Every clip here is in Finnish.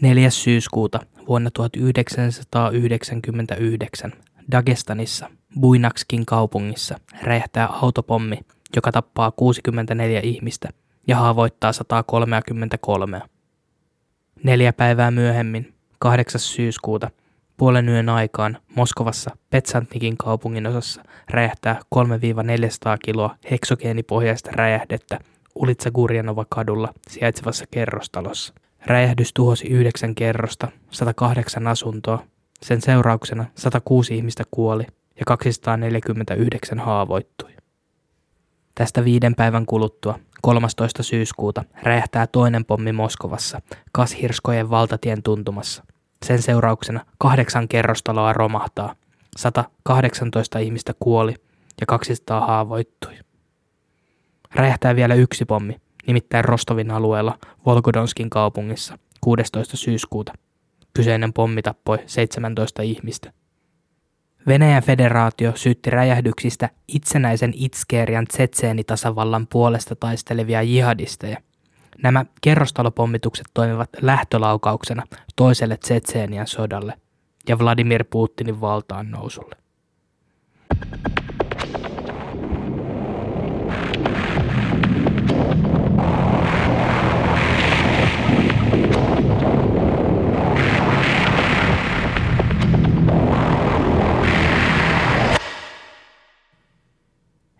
4. syyskuuta vuonna 1999 Dagestanissa, Buinakskin kaupungissa, räjähtää autopommi, joka tappaa 64 ihmistä ja haavoittaa 133. 4 päivää myöhemmin, 8. syyskuuta, puolen yön aikaan Moskovassa Petsantnikin kaupungin osassa räjähtää 3-400 kiloa heksogeenipohjaista räjähdettä Ulitsa-Gurjanova-kadulla sijaitsevassa kerrostalossa. Räjähdys tuhosi 9 kerrosta, 108 asuntoa. Sen seurauksena 106 ihmistä kuoli ja 249 haavoittui. Tästä 5 päivän kuluttua, 13. syyskuuta, räjähtää toinen pommi Moskovassa, Kashirskojen valtatien tuntumassa. Sen seurauksena 8 kerrostaloa romahtaa, 118 ihmistä kuoli ja 200 haavoittui. Räjähtää vielä 1 pommi, nimittäin Rostovin alueella Volgodonskin kaupungissa, 16. syyskuuta. Kyseinen pommi tappoi 17 ihmistä. Venäjän federaatio syytti räjähdyksistä itsenäisen Itskerian tsetseenitasavallan puolesta taistelevia jihadisteja. Nämä kerrostalopommitukset toimivat lähtölaukauksena toiselle Tsetseenian sodalle ja Vladimir Putinin valtaan nousulle.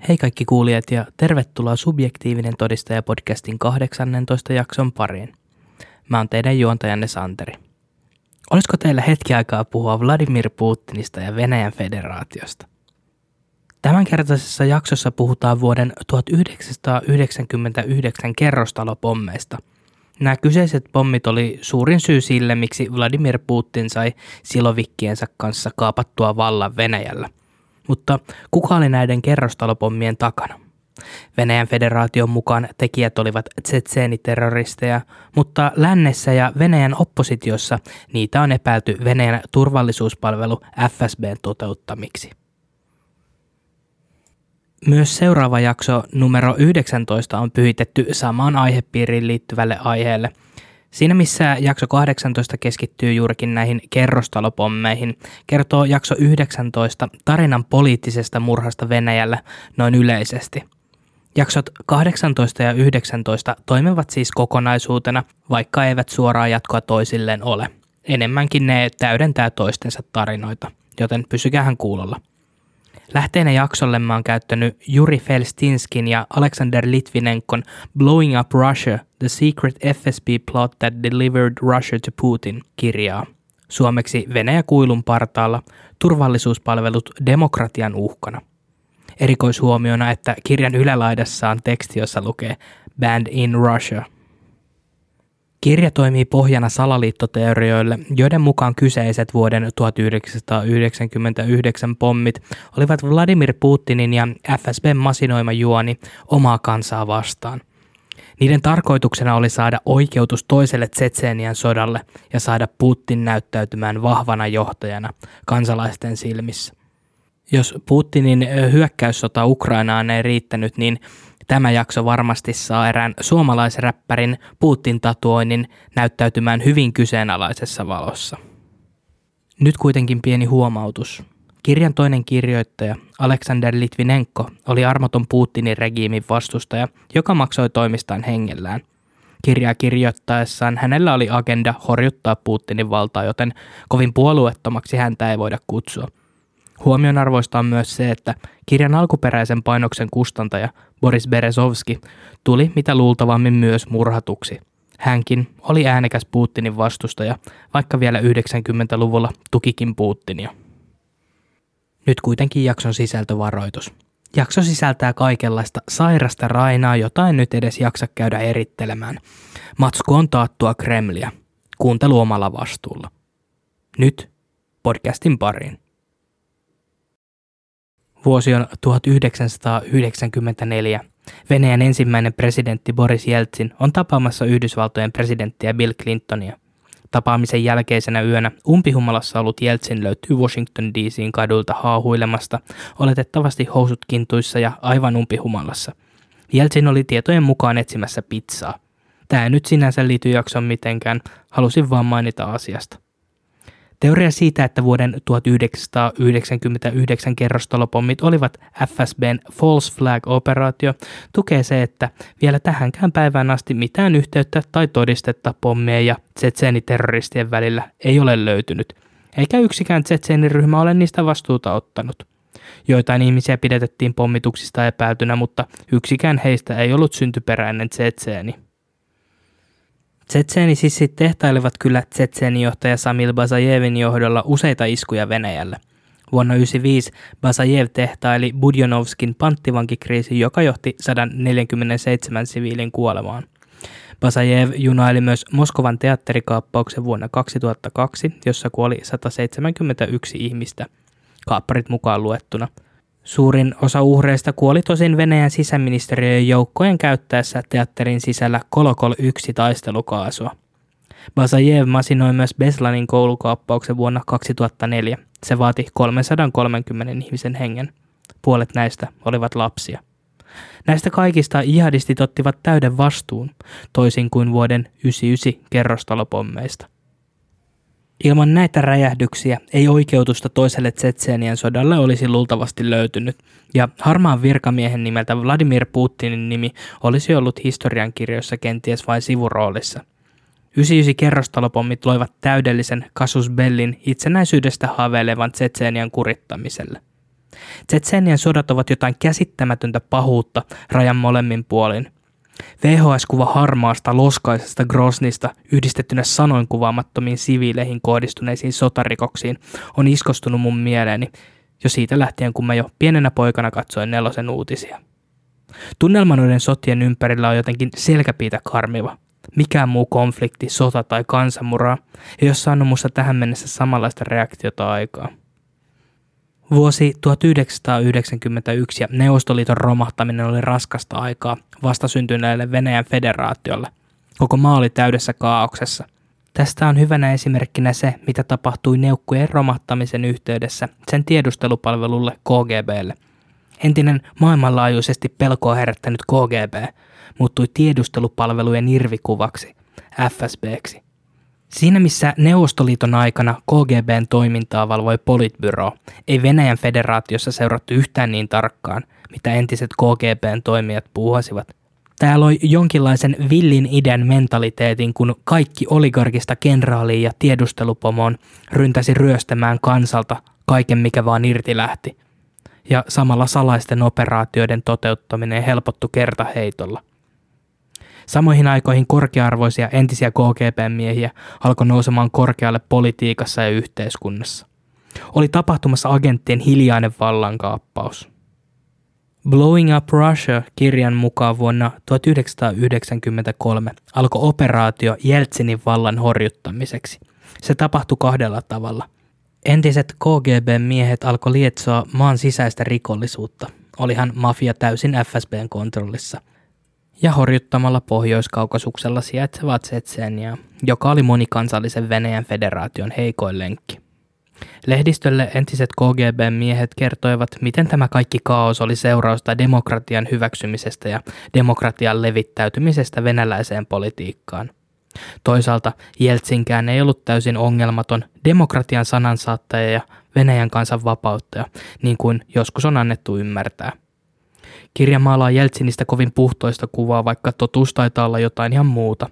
Hei kaikki kuulijat ja tervetuloa Subjektiivinen todistaja podcastin 18 jakson pariin. Mä oon teidän juontajanne Santeri. Olisiko teillä hetki aikaa puhua Vladimir Putinista ja Venäjän federaatiosta? Tämänkertaisessa jaksossa puhutaan vuoden 1999 kerrostalopommeista. Nämä kyseiset pommit oli suurin syy sille, miksi Vladimir Putin sai silovikkiensä kanssa kaapattua vallan Venäjällä. Mutta kuka oli näiden kerrostalopommien takana? Venäjän federaation mukaan tekijät olivat tsetseeniterroristeja, mutta lännessä ja Venäjän oppositiossa niitä on epäilty Venäjän turvallisuuspalvelu FSB:n toteuttamiksi. Myös seuraava jakso numero 19 on pyhitetty samaan aihepiiriin liittyvälle aiheelle. Siinä missä jakso 18 keskittyy juurikin näihin kerrostalopommeihin, kertoo jakso 19 tarinan poliittisesta murhasta Venäjällä noin yleisesti. Jaksot 18 ja 19 toimivat siis kokonaisuutena, vaikka eivät suoraan jatkoa toisilleen ole. Enemmänkin ne täydentää toistensa tarinoita, joten pysykähän kuulolla. Lähteenä jaksolle mä oon käyttänyt Juri Felštinskin ja Alexander Litvinenkon Blowing up Russia, The Secret FSB Plot that Delivered Russia to Putin -kirjaa. Suomeksi Venäjä kuilun partaalla, turvallisuuspalvelut demokratian uhkana. Erikoishuomiona, että kirjan ylälaidassa on teksti, jossa lukee Banned in Russia. Kirja toimii pohjana salaliittoteorioille, joiden mukaan kyseiset vuoden 1999 pommit olivat Vladimir Putinin ja FSB:n masinoima juoni omaa kansaa vastaan. Niiden tarkoituksena oli saada oikeutus toiselle Tsetseenian sodalle ja saada Putin näyttäytymään vahvana johtajana kansalaisten silmissä. Jos Putinin hyökkäyssota Ukrainaan ei riittänyt, niin tämä jakso varmasti saa erään suomalaisräppärin Putin-tatuoinnin näyttäytymään hyvin kyseenalaisessa valossa. Nyt kuitenkin pieni huomautus. Kirjan toinen kirjoittaja, Alexander Litvinenko, oli armoton Putinin regiimin vastustaja, joka maksoi toimistaan hengellään. Kirjaa kirjoittaessaan hänellä oli agenda horjuttaa Putinin valtaa, joten kovin puolueettomaksi häntä ei voida kutsua. Huomionarvoista on myös se, että kirjan alkuperäisen painoksen kustantaja Boris Berezovski tuli mitä luultavammin myös murhatuksi. Hänkin oli äänekäs Putinin vastustaja, vaikka vielä 90-luvulla tukikin Putinia. Nyt kuitenkin jakson sisältövaroitus. Jakso sisältää kaikenlaista sairasta rainaa, jota en nyt edes jaksa käydä erittelemään. Matsku on taattua Kremlia. Kuuntelu omalla vastuulla. Nyt podcastin pariin. Vuosi on 1994. Venäjän ensimmäinen presidentti Boris Jeltsin on tapaamassa Yhdysvaltojen presidenttiä Bill Clintonia. Tapaamisen jälkeisenä yönä umpihumalassa ollut Jeltsin löytyy Washington DC:n kadulta haahuilemasta, oletettavasti housut kintuissa ja aivan umpihumalassa. Jeltsin oli tietojen mukaan etsimässä pizzaa. Tämä ei nyt sinänsä liity jakson mitenkään, halusin vaan mainita asiasta. Teoria siitä, että vuoden 1999 kerrostalopommit olivat FSBn False Flag-operaatio, tukee se, että vielä tähänkään päivään asti mitään yhteyttä tai todistetta pommien ja tsetseeniterroristien välillä ei ole löytynyt, eikä yksikään tsetseeniryhmä ole niistä vastuuta ottanut. Joitain ihmisiä pidätettiin pommituksista epäiltynä, mutta yksikään heistä ei ollut syntyperäinen tsetseeni. Tsetseeni-sissit tehtailivat kyllä tsetseenijohtaja Šamil Basajevin johdolla useita iskuja Venäjälle. Vuonna 1995 Basajev tehtaili Budjonovskin panttivankikriisi, joka johti 147 siviilin kuolemaan. Basajev junaili myös Moskovan teatterikaappauksen vuonna 2002, jossa kuoli 171 ihmistä, kaapparit mukaan luettuna. Suurin osa uhreista kuoli tosin Venäjän sisäministeriön joukkojen käyttäessä teatterin sisällä Kolokol-1 taistelukaasua. Basajev masinoi myös Beslanin koulukaappauksen vuonna 2004. Se vaati 330 ihmisen hengen. Puolet näistä olivat lapsia. Näistä kaikista jihadistit ottivat täyden vastuun, toisin kuin vuoden 1999 kerrostalopommeista. Ilman näitä räjähdyksiä ei oikeutusta toiselle Tsetšenian sodalle olisi luultavasti löytynyt, ja harmaan virkamiehen nimeltä Vladimir Putinin nimi olisi ollut historiankirjoissa kenties vain sivuroolissa. 99 kerrostalopommit loivat täydellisen casus bellin itsenäisyydestä haaveilevan Tsetšenian kurittamiselle. Tsetšenian sodat ovat jotain käsittämätöntä pahuutta rajan molemmin puolin. VHS-kuva harmaasta, loskaisesta Grosnista yhdistettynä sanoin kuvaamattomiin siviileihin kohdistuneisiin sotarikoksiin on iskostunut mun mieleeni jo siitä lähtien, kun mä jo pienenä poikana katsoin Nelosen uutisia. Tunnelma noiden sotien ympärillä on jotenkin selkäpiitä karmiva. Mikään muu konflikti, sota tai kansanmurha ei ole saanut musta tähän mennessä samanlaista reaktiota aikaa. Vuosi 1991 ja Neuvostoliiton romahtaminen oli raskasta aikaa vastasyntyneelle Venäjän federaatiolle. Koko maa oli täydessä kaauksessa. Tästä on hyvänä esimerkkinä se, mitä tapahtui neukkujen romahtamisen yhteydessä sen tiedustelupalvelulle KGBlle. Entinen maailmanlaajuisesti pelkoa herättänyt KGB muuttui tiedustelupalvelujen irvikuvaksi, FSBksi. Siinä missä Neuvostoliiton aikana KGBn toimintaa valvoi politbyro, ei Venäjän federaatiossa seurattu yhtään niin tarkkaan, mitä entiset KGBn toimijat puuhasivat. Tää loi jonkinlaisen villin idän mentaliteetin, kun kaikki oligarkista kenraaliin ja tiedustelupomoon ryntäsi ryöstämään kansalta kaiken mikä vaan irti lähti. Ja samalla salaisten operaatioiden toteuttaminen helpottui kertaheitolla. Samoihin aikoihin korkea-arvoisia entisiä KGB-miehiä alkoi nousemaan korkealle politiikassa ja yhteiskunnassa. Oli tapahtumassa agenttien hiljainen vallankaappaus. Blowing Up Russia -kirjan mukaan vuonna 1993 alkoi operaatio Jeltsinin vallan horjuttamiseksi. Se tapahtui kahdella tavalla. Entiset KGB-miehet alkoi lietsoa maan sisäistä rikollisuutta. Olihan mafia täysin FSBn kontrollissa. Ja horjuttamalla Pohjois-Kaukasuksella sijaitsevaa Tsetšeniaa, joka oli monikansallisen Venäjän federaation heikoin lenkki. Lehdistölle entiset KGB-miehet kertoivat, miten tämä kaikki kaos oli seurausta demokratian hyväksymisestä ja demokratian levittäytymisestä venäläiseen politiikkaan. Toisaalta Jeltsinkään ei ollut täysin ongelmaton demokratian sanansaattaja ja Venäjän kansan vapauttaja, niin kuin joskus on annettu ymmärtää. Kirja maalaa Jeltsinistä kovin puhtoista kuvaa, vaikka totuus taitaa olla jotain ihan muuta.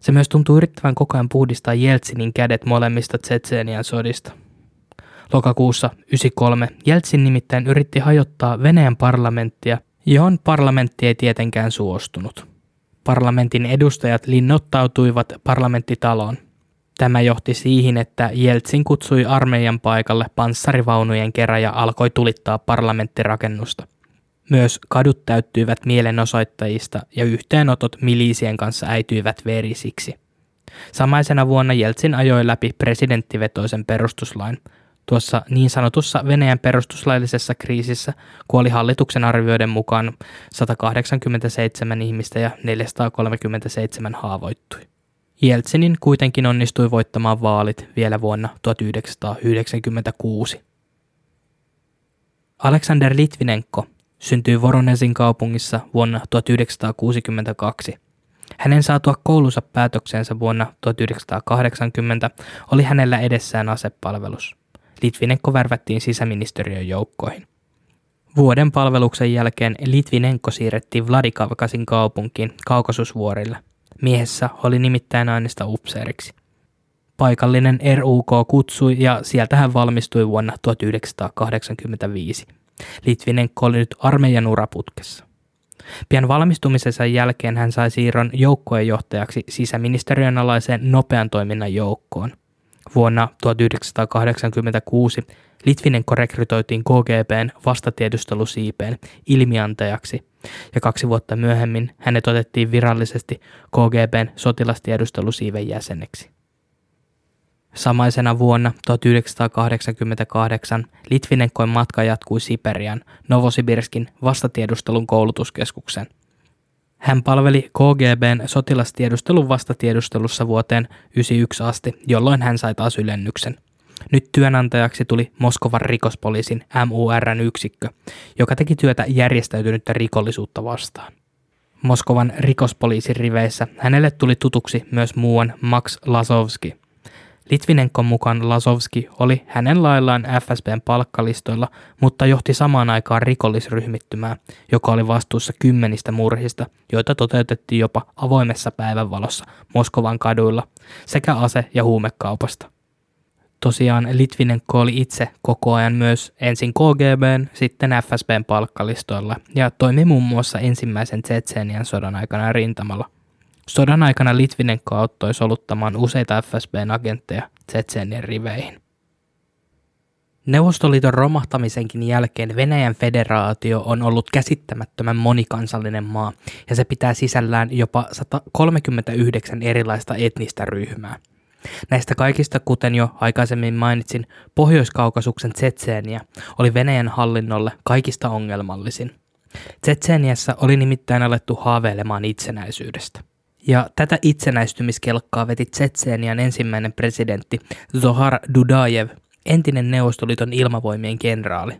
Se myös tuntuu yrittävän koko ajan puhdistaa Jeltsinin kädet molemmista Tsetšenian sodista. Lokakuussa 1993 Jeltsin nimittäin yritti hajottaa Venäjän parlamenttia, johon parlamentti ei tietenkään suostunut. Parlamentin edustajat linnoittautuivat parlamenttitaloon. Tämä johti siihen, että Jeltsin kutsui armeijan paikalle panssarivaunujen kerran ja alkoi tulittaa parlamenttirakennusta. Myös kadut täyttyivät mielenosoittajista ja yhteenotot miliisien kanssa äityivät verisiksi. Samaisena vuonna Jeltsin ajoi läpi presidenttivetoisen perustuslain. Tuossa niin sanotussa Venäjän perustuslaillisessa kriisissä kuoli hallituksen arvioiden mukaan 187 ihmistä ja 437 haavoittui. Jeltsinin kuitenkin onnistui voittamaan vaalit vielä vuonna 1996. Alexander Litvinenko syntyi Voronezin kaupungissa vuonna 1962. Hänen saatua koulunsa päätökseensä vuonna 1980 oli hänellä edessään asepalvelus. Litvinenko värvättiin sisäministeriön joukkoihin. Vuoden palveluksen jälkeen Litvinenko siirrettiin Vladikavkasin kaupunkiin Kaukasusvuorille. Miehessä oli nimittäin aineista upseeriksi. Paikallinen RUK kutsui ja sieltä hän valmistui vuonna 1985. Litvinenko oli nyt armeijan uraputkessa. Pian valmistumisensa jälkeen hän sai siirron joukkojen johtajaksi sisäministeriön alaiseen nopean toiminnan joukkoon. Vuonna 1986 Litvinenko rekrytoitiin KGB:n vastatiedustelusiipeen ilmiantajaksi ja 2 vuotta myöhemmin hänet otettiin virallisesti KGB:n sotilastiedustelusiiven jäseneksi. Samaisena vuonna 1988 Litvinenkoin matka jatkui Siperian Novosibirskin vastatiedustelun koulutuskeskukseen. Hän palveli KGB:n sotilastiedustelun vastatiedustelussa vuoteen 1991 asti, jolloin hän sai taas ylennyksen. Nyt työnantajaksi tuli Moskovan rikospoliisin MUR:n yksikkö, joka teki työtä järjestäytynyttä rikollisuutta vastaan. Moskovan rikospoliisin riveissä hänelle tuli tutuksi myös muuan Maks Lazovski. Litvinenkon mukaan Lazovski oli hänen laillaan FSB:n palkkalistoilla, mutta johti samaan aikaan rikollisryhmittymää, joka oli vastuussa 10 murhista, joita toteutettiin jopa avoimessa päivänvalossa Moskovan kaduilla, sekä ase- ja huumekaupasta. Tosiaan Litvinenko oli itse koko ajan myös ensin KGB:n, sitten FSB:n palkkalistoilla ja toimi muun muassa ensimmäisen Tsetseenian sodan aikana rintamalla. Sodan aikana Litvinenko auttoi soluttamaan useita FSB:n agentteja tsetseenien riveihin. Neuvostoliiton romahtamisenkin jälkeen Venäjän federaatio on ollut käsittämättömän monikansallinen maa, ja se pitää sisällään jopa 139 erilaista etnistä ryhmää. Näistä kaikista, kuten jo aikaisemmin mainitsin, Pohjois-Kaukasuksen Tsetseenia oli Venäjän hallinnolle kaikista ongelmallisin. Tsetseeniassa oli nimittäin alettu haaveilemaan itsenäisyydestä. Ja tätä itsenäistymiskelkkaa veti Tsetseenian ensimmäinen presidentti Džohar Dudajev, entinen Neuvostoliiton ilmavoimien kenraali.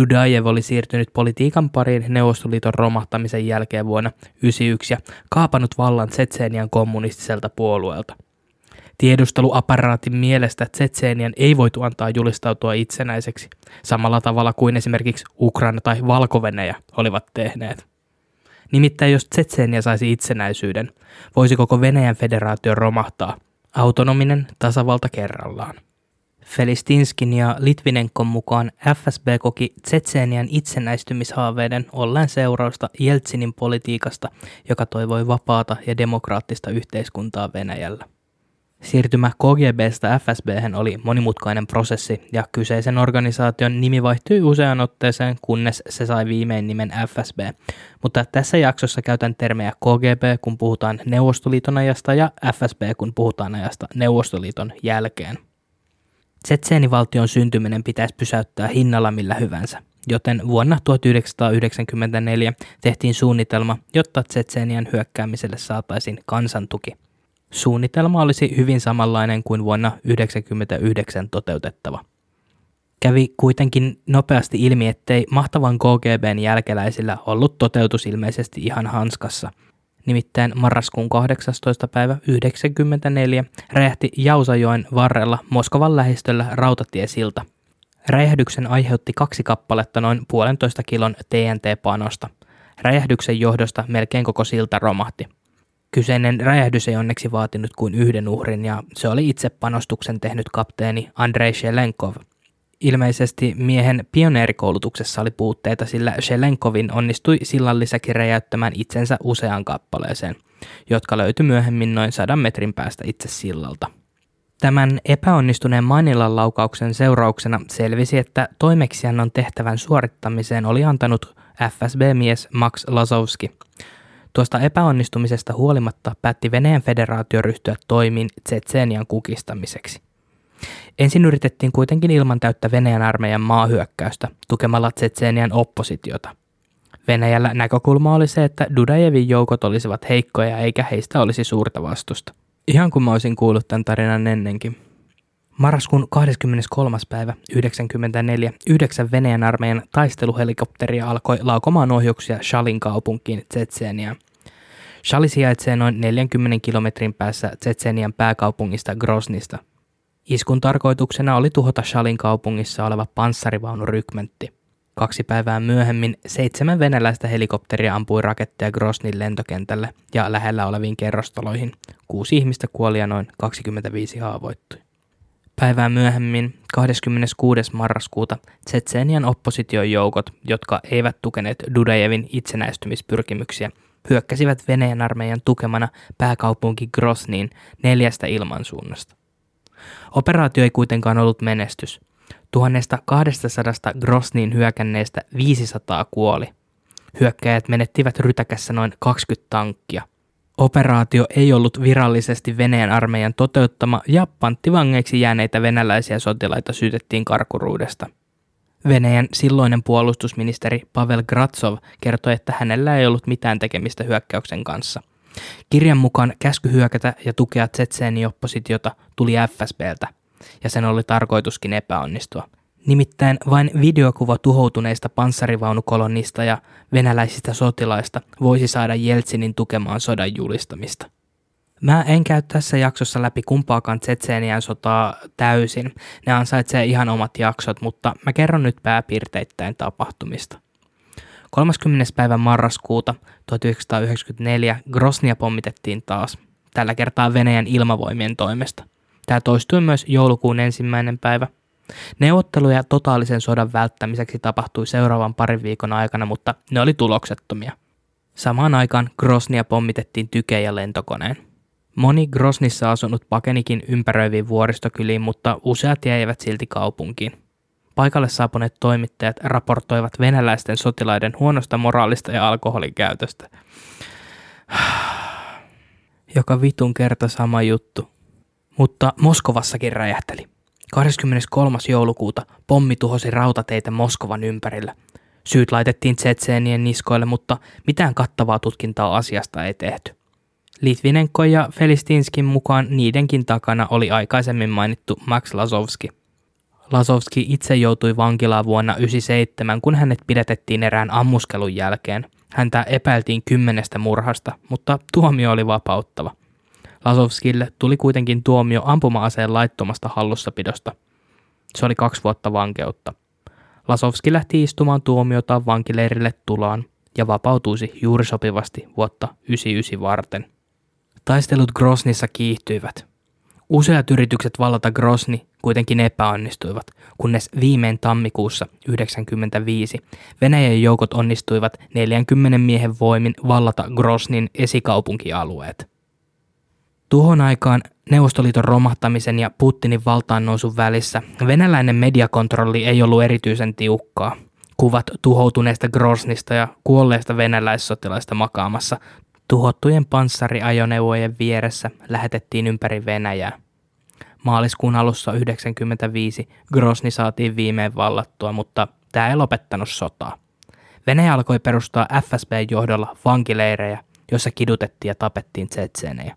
Dudajev oli siirtynyt politiikan pariin Neuvostoliiton romahtamisen jälkeen vuonna 1991 ja kaapanut vallan Tsetseenian kommunistiselta puolueelta. Tiedusteluaparaatin mielestä Tsetseenian ei voitu antaa julistautua itsenäiseksi, samalla tavalla kuin esimerkiksi Ukraina tai Valko-Venäjä olivat tehneet. Nimittäin jos Tsetseenia saisi itsenäisyyden, voisi koko Venäjän federaatio romahtaa, autonominen tasavalta kerrallaan. Felštinskin ja Litvinenkon mukaan FSB koki Tsetseenian itsenäistymishaaveiden olleen seurausta Jeltsinin politiikasta, joka toivoi vapaata ja demokraattista yhteiskuntaa Venäjällä. Siirtymä KGB:stä FSB:hen oli monimutkainen prosessi ja kyseisen organisaation nimi vaihtui useaan otteeseen, kunnes se sai viimein nimen FSB. Mutta tässä jaksossa käytän termejä KGB, kun puhutaan Neuvostoliiton ajasta, ja FSB, kun puhutaan ajasta Neuvostoliiton jälkeen. Tsetseenivaltion syntyminen pitäisi pysäyttää hinnalla millä hyvänsä, joten vuonna 1994 tehtiin suunnitelma, jotta Tsetseenian hyökkäämiselle saataisiin kansantuki. Suunnitelma olisi hyvin samanlainen kuin vuonna 1999 toteutettava. Kävi kuitenkin nopeasti ilmi, ettei mahtavan KGB:n jälkeläisillä ollut toteutus ilmeisesti ihan hanskassa. Nimittäin marraskuun 18. päivä 1994 räjähti Jausajoen varrella Moskovan lähistöllä rautatiesilta. Räjähdyksen aiheutti 2 kappaletta noin 1,5 kilon TNT-panosta. Räjähdyksen johdosta melkein koko silta romahti. Kyseinen räjähdys ei onneksi vaatinut kuin 1 uhrin, ja se oli itse panostuksen tehnyt kapteeni Andrei Sheelenkov. Ilmeisesti miehen pioneerikoulutuksessa oli puutteita, sillä Sheelenkovin onnistui sillan lisäksi räjäyttämään itsensä useaan kappaleeseen, jotka löytyi myöhemmin noin 100 metrin päästä itse sillalta. Tämän epäonnistuneen Manilan laukauksen seurauksena selvisi, että toimeksiannon tehtävän suorittamiseen oli antanut FSB-mies Maks Lazovski. Tuosta epäonnistumisesta huolimatta päätti Venäjän federaatio ryhtyä toimiin Tsetseenian kukistamiseksi. Ensin yritettiin kuitenkin ilman täyttä Venäjän armeijan maahyökkäystä tukemalla Tsetseenian oppositiota. Venäjällä näkökulma oli se, että Dudajevin joukot olisivat heikkoja eikä heistä olisi suurta vastusta. Ihan kuin mä olisin kuullut tämän tarinan ennenkin. Marraskuun 23. päivä 1994 9 Venäjän armeijan taisteluhelikopteria alkoi laukomaan ohjuksia Shalin kaupunkiin Tsetseeniaan. Shali sijaitsee noin 40 kilometrin päässä Tsetsenian pääkaupungista Groznista. Iskun tarkoituksena oli tuhota Shalin kaupungissa oleva panssarivaunurykmentti. 2 päivää myöhemmin 7 venäläistä helikopteria ampui raketteja Groznin lentokentälle ja lähellä oleviin kerrostaloihin. 6 ihmistä kuoli ja noin 25 haavoittui. Päivää myöhemmin 26. marraskuuta Tsetsenian opposition joukot, jotka eivät tukeneet Dudajevin itsenäistymispyrkimyksiä, hyökkäsivät Venäjän armeijan tukemana pääkaupunki Grozniin 4 ilmansuunnasta. Operaatio ei kuitenkaan ollut menestys. 1200 Grozniin hyökänneistä 500 kuoli. Hyökkäjät menettivät rytäkässä noin 20 tankkia. Operaatio ei ollut virallisesti Venäjän armeijan toteuttama ja panttivangeiksi jääneitä venäläisiä sotilaita syytettiin karkuruudesta. Venäjän silloinen puolustusministeri Pavel Gratsov kertoi, että hänellä ei ollut mitään tekemistä hyökkäyksen kanssa. Kirjan mukaan käsky hyökätä ja tukea tsetseeni-oppositiota tuli FSB:ltä, ja sen oli tarkoituskin epäonnistua. Nimittäin vain videokuva tuhoutuneista panssarivaunukolonnista ja venäläisistä sotilaista voisi saada Jeltsinin tukemaan sodan julistamista. Mä en käy tässä jaksossa läpi kumpaakaan Tsetseenian sotaa täysin, ne ansaitsee ihan omat jaksot, mutta mä kerron nyt pääpiirteittäin tapahtumista. 30. päivä marraskuuta 1994 Groznia pommitettiin taas, tällä kertaa Venäjän ilmavoimien toimesta. Tämä toistui myös joulukuun 1. päivä. Neuvotteluja totaalisen sodan välttämiseksi tapahtui seuraavan parin viikon aikana, mutta ne oli tuloksettomia. Samaan aikaan Groznia pommitettiin tykeen ja lentokoneen. Moni Groznissa asunut pakenikin ympäröiviin vuoristokyliin, mutta useat jäivät silti kaupunkiin. Paikalle saapuneet toimittajat raportoivat venäläisten sotilaiden huonosta moraalista ja alkoholin käytöstä. Joka vitun kerta sama juttu. Mutta Moskovassakin räjähteli. 23. joulukuuta pommi tuhosi rautateitä Moskovan ympärillä. Syyt laitettiin tsetseenien niskoille, mutta mitään kattavaa tutkintaa asiasta ei tehty. Litvinenko ja Felštinskin mukaan niidenkin takana oli aikaisemmin mainittu Maks Lazovski. Lazovski itse joutui vankilaan vuonna 1997, kun hänet pidätettiin erään ammuskelun jälkeen. Häntä epäiltiin 10 murhasta, mutta tuomio oli vapauttava. Lazovskille tuli kuitenkin tuomio ampuma-aseen laittomasta hallussapidosta. Se oli 2 vuotta vankeutta. Lazovski lähti istumaan tuomiotaan vankileirille Tulaan ja vapautuisi juuri sopivasti vuotta 1999 varten. Taistelut Groznissa kiihtyivät. Useat yritykset vallata Grozni kuitenkin epäonnistuivat, kunnes viimein tammikuussa 1995 Venäjän joukot onnistuivat 40 miehen voimin vallata Groznin esikaupunkialueet. Tuhon aikaan Neuvostoliiton romahtamisen ja Putinin valtaan nousun välissä venäläinen mediakontrolli ei ollut erityisen tiukkaa. Kuvat tuhoutuneesta Groznista ja kuolleista venäläissotilaista makaamassa tuhottujen panssariajoneuvojen vieressä lähetettiin ympäri Venäjää. Maaliskuun alussa 1995 Grozni saatiin viimein vallattua, mutta tämä ei lopettanut sotaa. Venäjä alkoi perustaa FSB-johdolla vankileirejä, joissa kidutettiin ja tapettiin tsetseenejä.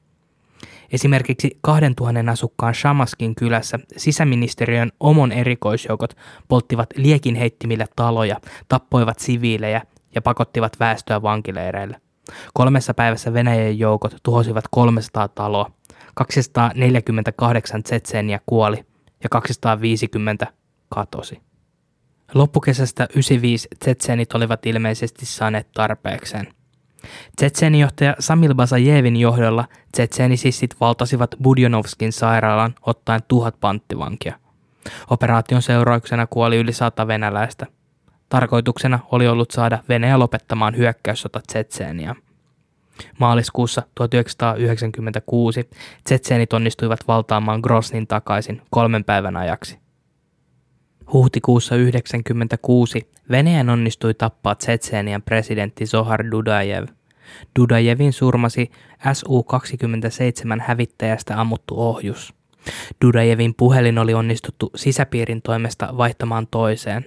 Esimerkiksi 2000 asukkaan Shamaskin kylässä sisäministeriön omon erikoisjoukot polttivat liekinheittimillä taloja, tappoivat siviilejä ja pakottivat väestöä vankileireille. 3 päivässä Venäjän joukot tuhosivat 300 taloa, 248 tsetseeniä kuoli ja 250 katosi. Loppukesästä 1995 tsetseenit olivat ilmeisesti saaneet tarpeekseen. Tsetseenijohtaja Šamil Basajevin johdolla tsetseenisissit valtasivat Budjonovskin sairaalan ottaen 1000 panttivankia. Operaation seurauksena kuoli yli 100 venäläistä. Tarkoituksena oli ollut saada Venäjä lopettamaan hyökkäyssota Tsetseeniaan. Maaliskuussa 1996 tsetseenit onnistuivat valtaamaan Groznin takaisin 3 päivän ajaksi. Huhtikuussa 1996 Venäjän onnistui tappaa Tsetseenian presidentti Džohar Dudajev. Dudajevin surmasi Su-27 hävittäjästä ammuttu ohjus. Dudajevin puhelin oli onnistuttu sisäpiirin toimesta vaihtamaan toiseen.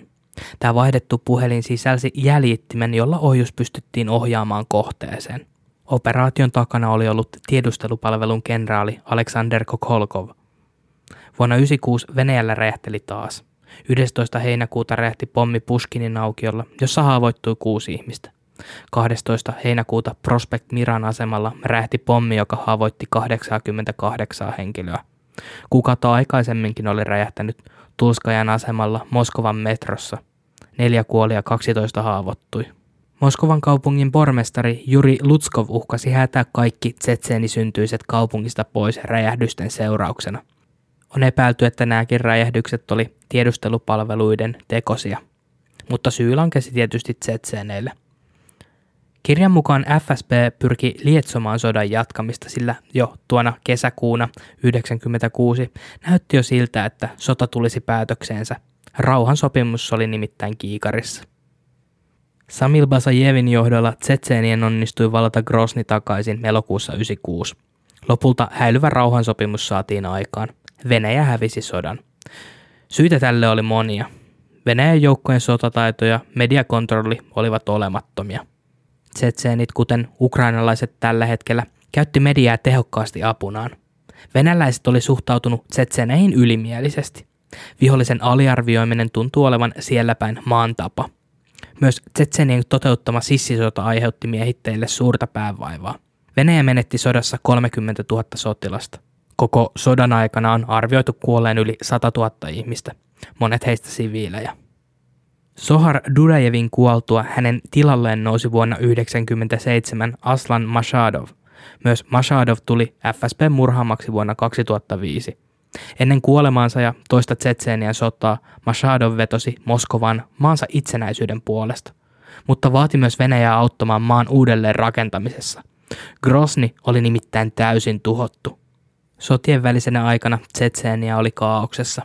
Tämä vaihdettu puhelin sisälsi jäljittimen, jolla ohjus pystyttiin ohjaamaan kohteeseen. Operaation takana oli ollut tiedustelupalvelun kenraali Aleksander Kokholkov. Vuonna 1996 Venäjällä räjähteli taas. 11. heinäkuuta räjähti pommi Pushkinin aukiolla, jossa haavoittui 6 ihmistä. 12. heinäkuuta Prospect Miran asemalla räjähti pommi, joka haavoitti 88 henkilöä. Kuukautta aikaisemminkin oli räjähtänyt Tulskajan asemalla Moskovan metrossa. 4 kuoli ja 12 haavoittui. Moskovan kaupungin pormestari Juri Lutskov uhkasi häätää kaikki tsetseenisyntyisät kaupungista pois räjähdysten seurauksena. On epäilty, että nämäkin räjähdykset oli tiedustelupalveluiden tekosia, mutta syy lankesi tietysti tsetseeneille. Kirjan mukaan FSB pyrki lietsomaan sodan jatkamista, sillä jo tuona kesäkuuna 1996 näytti jo siltä, että sota tulisi päätökseensä. Rauhansopimus oli nimittäin kiikarissa. Šamil Basajevin johdolla tsetseenien onnistui valata Grozny takaisin elokuussa 1996. Lopulta häilyvä rauhansopimus saatiin aikaan. Venäjä hävisi sodan. Syitä tälle oli monia. Venäjän joukkojen sotataito ja mediakontrolli olivat olemattomia. Tsetseenit, kuten ukrainalaiset tällä hetkellä, käytti mediaa tehokkaasti apunaan. Venäläiset oli suhtautunut tsetseeneihin ylimielisesti. Vihollisen aliarvioiminen tuntuu olevan siellä päin maan tapa. Myös tsetseenien toteuttama sissisota aiheutti miehittäjille suurta päävaivaa. Venäjä menetti sodassa 30 000 sotilasta. Koko sodan aikana on arvioitu kuolleen yli 100 000 ihmistä, monet heistä siviilejä. Džohar Dudajevin kuoltua hänen tilalleen nousi vuonna 1997 Aslan Mashadov. Myös Mashadov tuli FSB murhaamaksi vuonna 2005. Ennen kuolemaansa ja toista Tsetšenian sotaa Mashadov vetosi Moskovan maansa itsenäisyyden puolesta, mutta vaati myös Venäjää auttamaan maan uudelleen rakentamisessa. Grozny oli nimittäin täysin tuhottu. Sotien välisenä aikana Tsetšenia oli kaauksessa.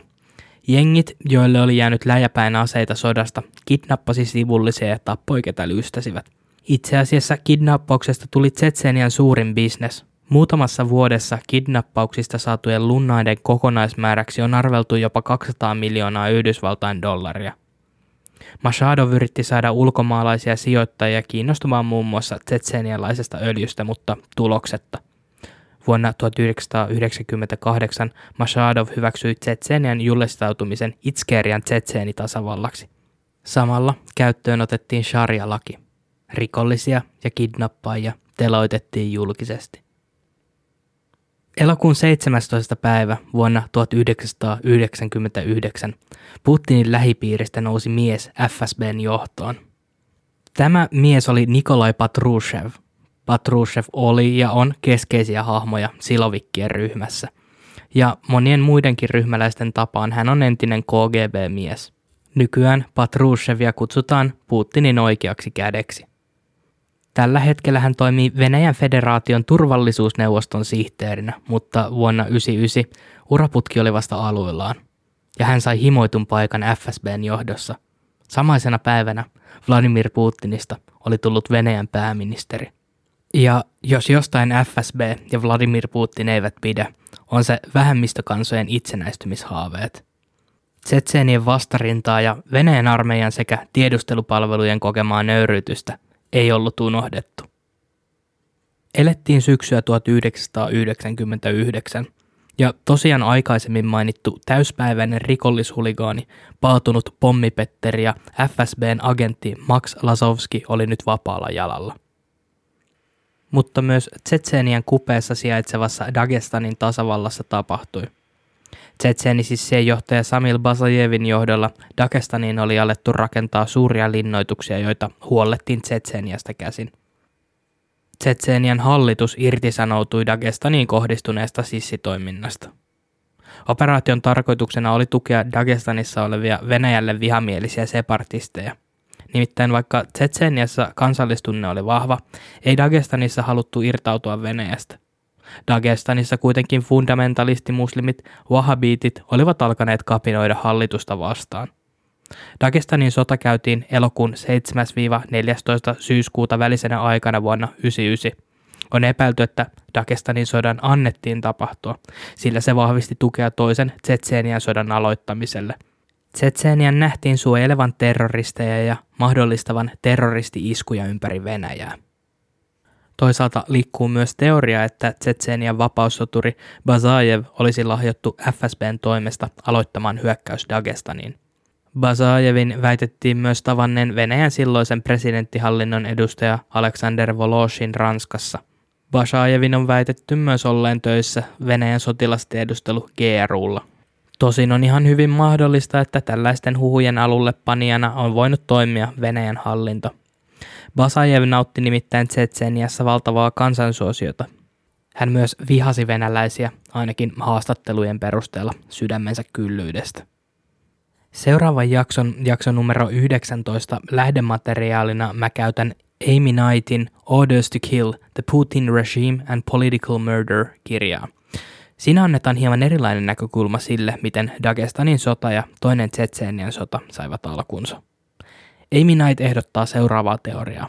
Jengit, joille oli jäänyt läjäpäin aseita sodasta, kidnappasi sivullisia ja tappoi ketä lyystäsivät. Itse asiassa kidnappauksesta tuli Tsetšenian suurin bisnes. Muutamassa vuodessa kidnappauksista saatujen lunnaiden kokonaismääräksi on arveltu jopa 200 miljoonaa Yhdysvaltain dollaria. Mashadov yritti saada ulkomaalaisia sijoittajia kiinnostumaan muun muassa tsetseenialaisesta öljystä, mutta tuloksetta. Vuonna 1998 Mashadov hyväksyi Tsetšenian julistautumisen Itskerian tsetseenit-tasavallaksi. Samalla käyttöön otettiin sharia-laki. Rikollisia ja kidnappaajia teloitettiin julkisesti. Elokuun 17. päivä vuonna 1999 Putinin lähipiiristä nousi mies FSB:n johtoon. Tämä mies oli Nikolai Patrushev. Patrushev oli ja on keskeisiä hahmoja silovikkien ryhmässä. Ja monien muidenkin ryhmäläisten tapaan hän on entinen KGB-mies. Nykyään Patrushevia kutsutaan Putinin oikeaksi kädeksi. Tällä hetkellä hän toimii Venäjän federaation turvallisuusneuvoston sihteerinä, mutta vuonna 1999 uraputki oli vasta aluillaan. Ja hän sai himoitun paikan FSB:n johdossa. Samaisena päivänä Vladimir Putinista oli tullut Venäjän pääministeri. Ja jos jostain FSB ja Vladimir Putin eivät pidä, on se vähemmistökansojen itsenäistymishaaveet. Tsetšeenien vastarintaa ja Venäjän armeijan sekä tiedustelupalvelujen kokemaa nöyryytystä ei ollut unohdettu. Elettiin syksyä 1999, ja tosiaan aikaisemmin mainittu täyspäiväinen rikollishuligaani, paatunut pommipetteri ja FSB:n agentti Maks Lazovski oli nyt vapaalla jalalla. Mutta myös Tsetšenian kupeessa sijaitsevassa Dagestanin tasavallassa tapahtui. Tsetseenisissien johtaja Šamil Basajevin johdolla Dagestaniin oli alettu rakentaa suuria linnoituksia, joita huollettiin Tsetšeniasta käsin. Tsetšenian hallitus irtisanoutui Dagestaniin kohdistuneesta sissitoiminnasta. Operaation tarkoituksena oli tukea Dagestanissa olevia Venäjälle vihamielisiä separatisteja. Nimittäin vaikka Tsetšeniassa kansallistunne oli vahva, ei Dagestanissa haluttu irtautua Venäjästä. Dagestanissa kuitenkin fundamentalistimuslimit, wahhabiitit, olivat alkaneet kapinoida hallitusta vastaan. Dagestanin sota käytiin elokuun 7–14. syyskuuta välisenä aikana vuonna 1999. On epäilty, että Dagestanin sodan annettiin tapahtua, sillä se vahvisti tukea toisen Tsetšenian sodan aloittamiselle. Tsetšenian nähtiin suojelevan terroristeja ja mahdollistavan terroristi-iskuja ympäri Venäjää. Toisaalta liikkuu myös teoria, että Tsetšenian vapaussoturi Basajev olisi lahjottu FSB:n toimesta aloittamaan hyökkäys Dagestaniin. Basajevin väitettiin myös tavanneen Venäjän silloisen presidenttihallinnon edustaja Aleksander Voloshin Ranskassa. Basajevin on väitetty myös olleen töissä Venäjän sotilastiedustelu GRUlla. Tosin on ihan hyvin mahdollista, että tällaisten huhujen alulle panijana on voinut toimia Venäjän hallinto. Basajev nautti nimittäin Tsetseniassa valtavaa kansansuosiota. Hän myös vihasi venäläisiä, ainakin haastattelujen perusteella, sydämensä kyllyydestä. Seuraavan jakson numero 19, lähdemateriaalina mä käytän Amy Knightin Orders to Kill, The Putin Regime and Political Murder-kirjaa. Siinä annetaan hieman erilainen näkökulma sille, miten Dagestanin sota ja toinen Tsetsenian sota saivat alkunsa. Amy Knight ehdottaa seuraavaa teoriaa.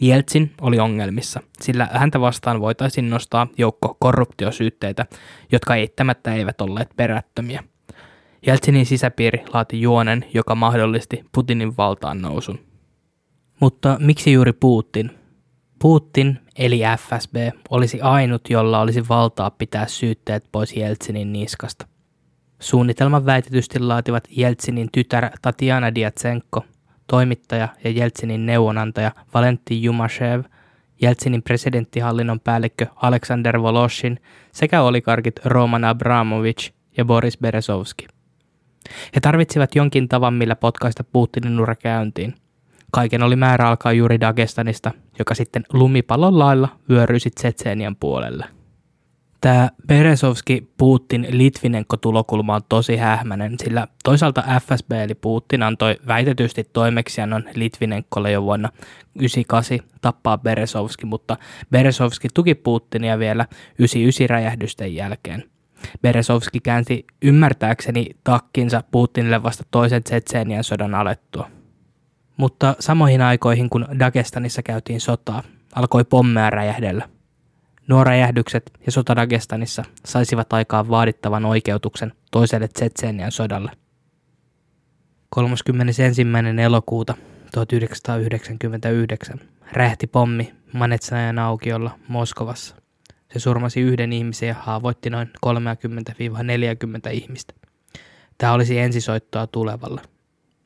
Jeltsin oli ongelmissa, sillä häntä vastaan voitaisiin nostaa joukko korruptiosyytteitä, jotka eittämättä eivät olleet perättömiä. Jeltsinin sisäpiiri laati juonen, joka mahdollisti Putinin valtaan nousun. Mutta miksi juuri Putin? Putin, eli FSB, olisi ainut, jolla olisi valtaa pitää syytteet pois Jeltsinin niskasta. Suunnitelman väitetysti laativat Jeltsinin tytär Tatiana Diatšenko, toimittaja ja Jeltsinin neuvonantaja Valentin Jumashev, Jeltsinin presidenttihallinnon päällikkö Aleksander Voloshin sekä oligarkit Roman Abramovich ja Boris Berezovski. He tarvitsivat jonkin tavan, millä potkaista Putinin ura käyntiin. Kaiken oli määrä alkaa juuri Dagestanista, joka sitten lumipallon lailla vyöryisi Tsetsenian puolelle. Tämä Berezovski-Putin-Litvinenko-tulokulma on tosi hähmäinen, sillä toisaalta FSB eli Putin antoi väitetysti toimeksiannon Litvinenkolle jo vuonna 1998 tappaa Berezovski, mutta Berezovski tuki Putinia vielä 1999 räjähdysten jälkeen. Berezovski käänsi ymmärtääkseni takkinsa Putinille vasta toisen Tsetsenian sodan alettua. Mutta samoihin aikoihin, kun Dagestanissa käytiin sotaa, alkoi pommeja räjähdellä. Nuo räjähdykset ja sota Dagestanissa saisivat aikaan vaadittavan oikeutuksen toiselle Tsetsenian sodalle. 31. elokuuta 1999 räjähti pommi Manetsajan aukiolla Moskovassa. Se surmasi yhden ihmisen ja haavoitti noin 30-40 ihmistä. Tämä olisi ensisoittoa tulevalle.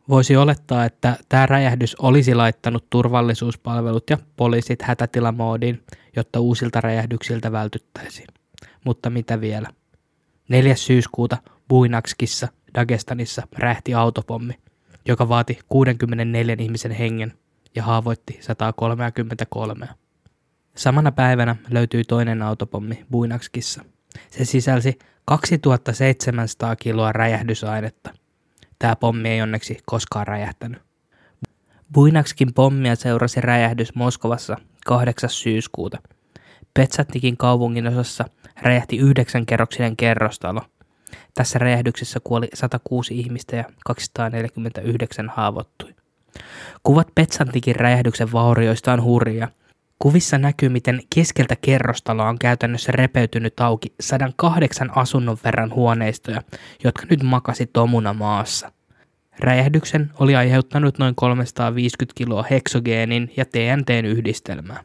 Voisi olettaa, että tämä räjähdys olisi laittanut turvallisuuspalvelut ja poliisit hätätilamoodiin, jotta uusilta räjähdyksiltä vältyttäisiin. Mutta mitä vielä? 4. syyskuuta Buinakskissa, Dagestanissa, räjähti autopommi, joka vaati 64 ihmisen hengen ja haavoitti 133. Samana päivänä löytyi toinen autopommi Buinakskissa. Se sisälsi 2700 kiloa räjähdysainetta. Tämä pommi ei onneksi koskaan räjähtänyt. Buinakskin pommia seurasi räjähdys Moskovassa 8. syyskuuta. Petsatnikin kaupungin osassa räjähti 9-kerroksinen kerrostalo. Tässä räjähdyksessä kuoli 106 ihmistä ja 249 haavoittui. Kuvat Petsatnikin räjähdyksen vaurioista on hurjia. Kuvissa näkyy, miten keskeltä kerrostaloa on käytännössä repeytynyt auki 108 asunnon verran huoneistoja, jotka nyt makasi tomuna maassa. Räjähdyksen oli aiheuttanut noin 350 kiloa heksogeenin ja TNT:n yhdistelmää.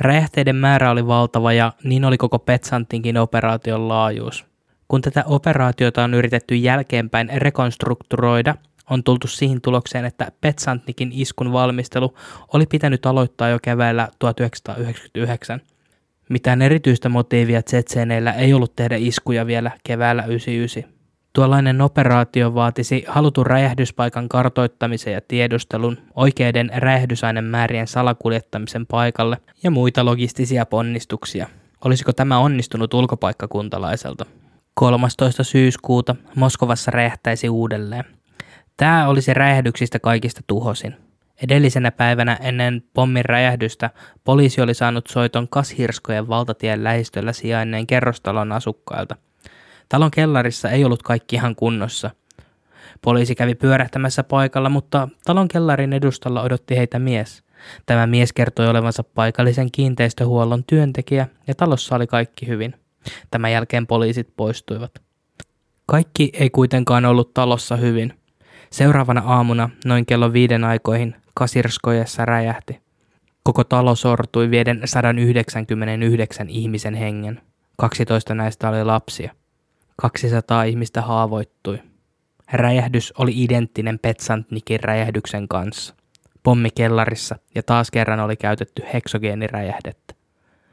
Räjähteiden määrä oli valtava ja niin oli koko Petsantinkin operaation laajuus. Kun tätä operaatiota on yritetty jälkeenpäin rekonstrukturoida, on tultu siihen tulokseen, että Petsantnikin iskun valmistelu oli pitänyt aloittaa jo keväällä 1999. Mitään erityistä motiivia tsetseeneillä ei ollut tehdä iskuja vielä keväällä 1999. Tuollainen operaatio vaatisi halutun räjähdyspaikan kartoittamisen ja tiedustelun, oikeiden räjähdysainemäärien salakuljettamisen paikalle ja muita logistisia ponnistuksia. Olisiko tämä onnistunut ulkopaikkakuntalaiselta? 13. syyskuuta Moskovassa räjähtäisi uudelleen. Tämä olisi räjähdyksistä kaikista tuhosin. Edellisenä päivänä ennen pommin räjähdystä poliisi oli saanut soiton Kashirskojen valtatien lähistöllä sijainneen kerrostalon asukkailta. Talon kellarissa ei ollut kaikki ihan kunnossa. Poliisi kävi pyörähtämässä paikalla, mutta talon kellarin edustalla odotti heitä mies. Tämä mies kertoi olevansa paikallisen kiinteistöhuollon työntekijä ja talossa oli kaikki hyvin. Tämän jälkeen poliisit poistuivat. Kaikki ei kuitenkaan ollut talossa hyvin. Seuraavana aamuna, noin kello 5 aikoihin, Kashirskojessa räjähti. Koko talo sortui vieden 199 ihmisen hengen. 12 näistä oli lapsia. 200 ihmistä haavoittui. Räjähdys oli identtinen Petsantnikin räjähdyksen kanssa. Pommi kellarissa ja taas kerran oli käytetty heksogeeniräjähdettä.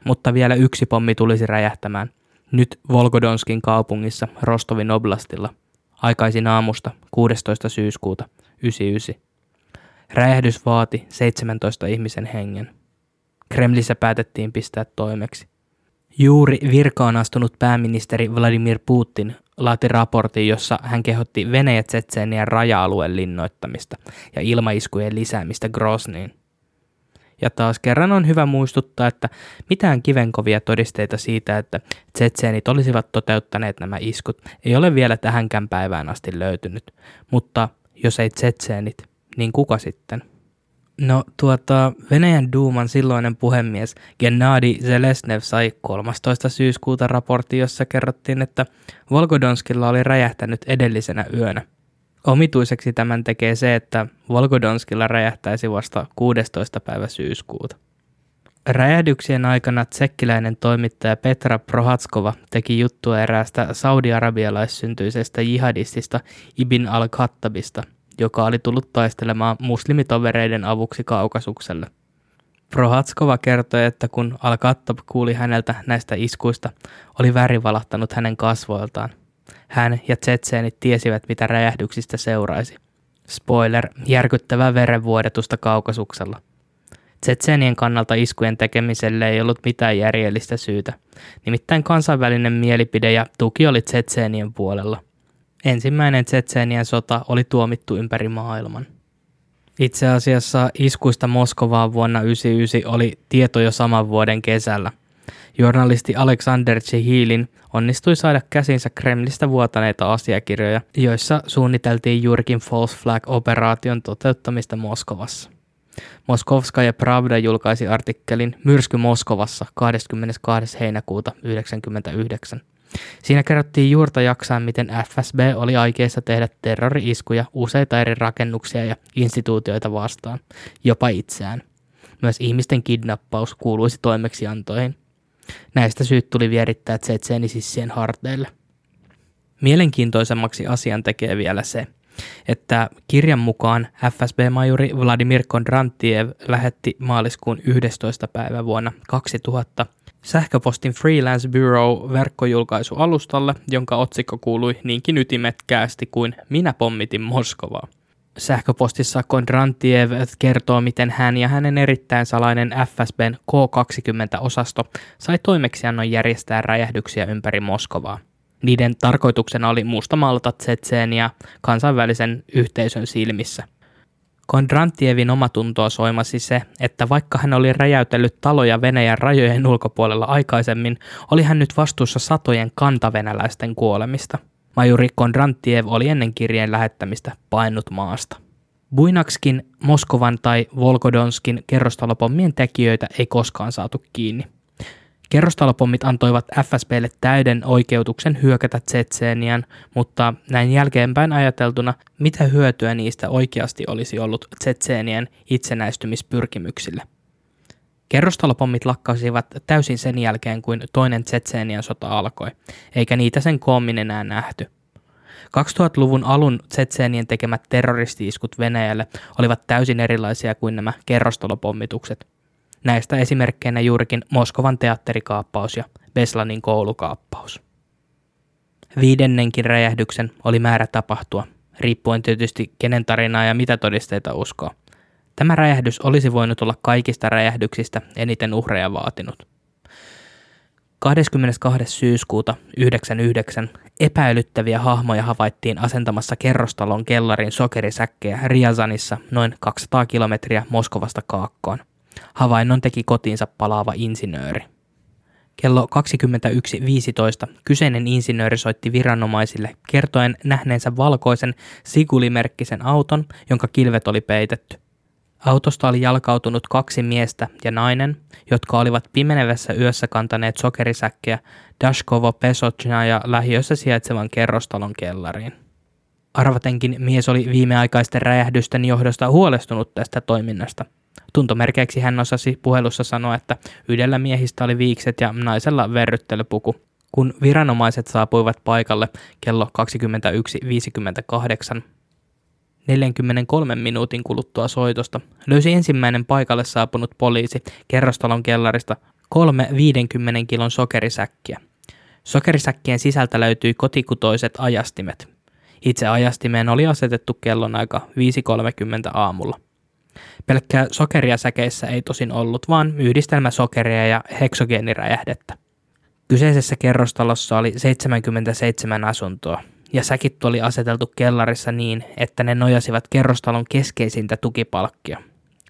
Mutta vielä yksi pommi tulisi räjähtämään. Nyt Volgodonskin kaupungissa Rostovin oblastilla. Aikaisin aamusta 16. syyskuuta 1999. Räjähdys vaati 17 ihmisen hengen. Kremlissä päätettiin pistää toimeksi. Juuri virkaan astunut pääministeri Vladimir Putin laati raportin, jossa hän kehotti Venäjä-Tsetseenian raja-alueen linnoittamista ja ilmaiskujen lisäämistä Grozniin. Ja taas kerran on hyvä muistuttaa, että mitään kivenkovia todisteita siitä, että tsetseenit olisivat toteuttaneet nämä iskut, ei ole vielä tähänkään päivään asti löytynyt. Mutta jos ei tsetseenit, niin kuka sitten? No Venäjän duuman silloinen puhemies Gennadi Zelesnev sai 13. syyskuuta raportti, jossa kerrottiin, että Volgodonskilla oli räjähtänyt edellisenä yönä. Omituiseksi tämän tekee se, että Volgodonskilla räjähtäisi vasta 16. päivä syyskuuta. Räjähdyksien aikana tsekkiläinen toimittaja Petra Prohatskova teki juttua eräästä saudi-arabialaissyntyisestä jihadistista Ibn al-Khattabista, joka oli tullut taistelemaan muslimitovereiden avuksi Kaukasukselle. Prohatskova kertoi, että kun al-Khattab kuuli häneltä näistä iskuista, oli väri valahtanut hänen kasvoiltaan. Hän ja tsetseenit tiesivät, mitä räjähdyksistä seuraisi. Spoiler, järkyttävää verenvuodetusta Kaukasuksella. Tsetseenien kannalta iskujen tekemiselle ei ollut mitään järjellistä syytä. Nimittäin kansainvälinen mielipide ja tuki oli tsetseenien puolella. Ensimmäinen tsetseenien sota oli tuomittu ympäri maailman. Itse asiassa iskuista Moskovaan vuonna 1999 oli tieto jo saman vuoden kesällä. Journalisti Aleksander Chehilin onnistui saada käsinsä Kremlistä vuotaneita asiakirjoja, joissa suunniteltiin juurikin False Flag-operaation toteuttamista Moskovassa. Moskovskaja Pravda julkaisi artikkelin Myrsky Moskovassa 22. heinäkuuta 1999. Siinä kerrottiin juurta jaksain, miten FSB oli aikeissa tehdä terrori-iskuja useita eri rakennuksia ja instituutioita vastaan, jopa itseään. Myös ihmisten kidnappaus kuuluisi toimeksiantoihin. Näistä syyt tuli vierittää tsetseenisissien harteille. Mielenkiintoisemmaksi asian tekee vielä se, että kirjan mukaan FSB-majuri Vladimir Kondratiev lähetti maaliskuun 11. päivä vuonna 2000 sähköpostin Freelance Bureau-verkkojulkaisualustalle, jonka otsikko kuului niinkin ytimekkäästi kuin Minä pommitin Moskovaa. Sähköpostissa Kondratiev kertoo, miten hän ja hänen erittäin salainen FSBn K20-osasto sai toimeksiannon järjestää räjähdyksiä ympäri Moskovaa. Niiden tarkoituksena oli mustamaalata tsetseeniä kansainvälisen yhteisön silmissä. Kondratievin omatuntoa soimasi se, että vaikka hän oli räjäytellyt taloja Venäjän rajojen ulkopuolella aikaisemmin, oli hän nyt vastuussa satojen kantavenäläisten kuolemista. Majuri Kondratiev oli ennen kirjeen lähettämistä paennut maasta. Buinakskin, Moskovan tai Volgodonskin kerrostalopommien tekijöitä ei koskaan saatu kiinni. Kerrostalopommit antoivat FSB:lle täyden oikeutuksen hyökätä Tsetseenian, mutta näin jälkeenpäin ajateltuna, mitä hyötyä niistä oikeasti olisi ollut Tsetseenian itsenäistymispyrkimyksille. Kerrostalopommit lakkasivat täysin sen jälkeen, kuin toinen Tsetseenian sota alkoi, eikä niitä sen koommin enää nähty. 2000-luvun alun Tsetseenien tekemät terroristi-iskut Venäjälle olivat täysin erilaisia kuin nämä kerrostalopommitukset. Näistä esimerkkeinä juurikin Moskovan teatterikaappaus ja Beslanin koulukaappaus. Viidennenkin räjähdyksen oli määrä tapahtua, riippuen tietysti kenen tarinaa ja mitä todisteita uskoo. Tämä räjähdys olisi voinut olla kaikista räjähdyksistä eniten uhreja vaatinut. 22. syyskuuta 1999 epäilyttäviä hahmoja havaittiin asentamassa kerrostalon kellarin sokerisäkkejä Riazanissa noin 200 kilometriä Moskovasta kaakkoon. Havainnon teki kotiinsa palaava insinööri. Kello 21.15 kyseinen insinööri soitti viranomaisille kertoen nähneensä valkoisen Siguli-merkkisen auton, jonka kilvet oli peitetty. Autosta oli jalkautunut kaksi miestä ja nainen, jotka olivat pimenevässä yössä kantaneet sokerisäkkejä Dashkovo-Pesotnaja lähiössä sijaitsevan kerrostalon kellariin. Arvatenkin mies oli viimeaikaisten räjähdysten johdosta huolestunut tästä toiminnasta. Tuntomerkeiksi hän osasi puhelussa sanoa, että yhdellä miehistä oli viikset ja naisella verryttelypuku. kun viranomaiset saapuivat paikalle kello 21.58. 43 minuutin kuluttua soitosta löysi ensimmäinen paikalle saapunut poliisi kerrostalon kellarista 3 50 kilon sokerisäkkiä. Sokerisäkkien sisältä löytyi kotikutoiset ajastimet. Itse ajastimeen oli asetettu kellonaika 5.30 aamulla. Pelkkää sokeria säkeissä ei tosin ollut, vaan yhdistelmä sokeria ja heksogeeniräjähdettä. Kyseisessä kerrostalossa oli 77 asuntoa, ja säkit oli aseteltu kellarissa niin, että ne nojasivat kerrostalon keskeisintä tukipalkkia.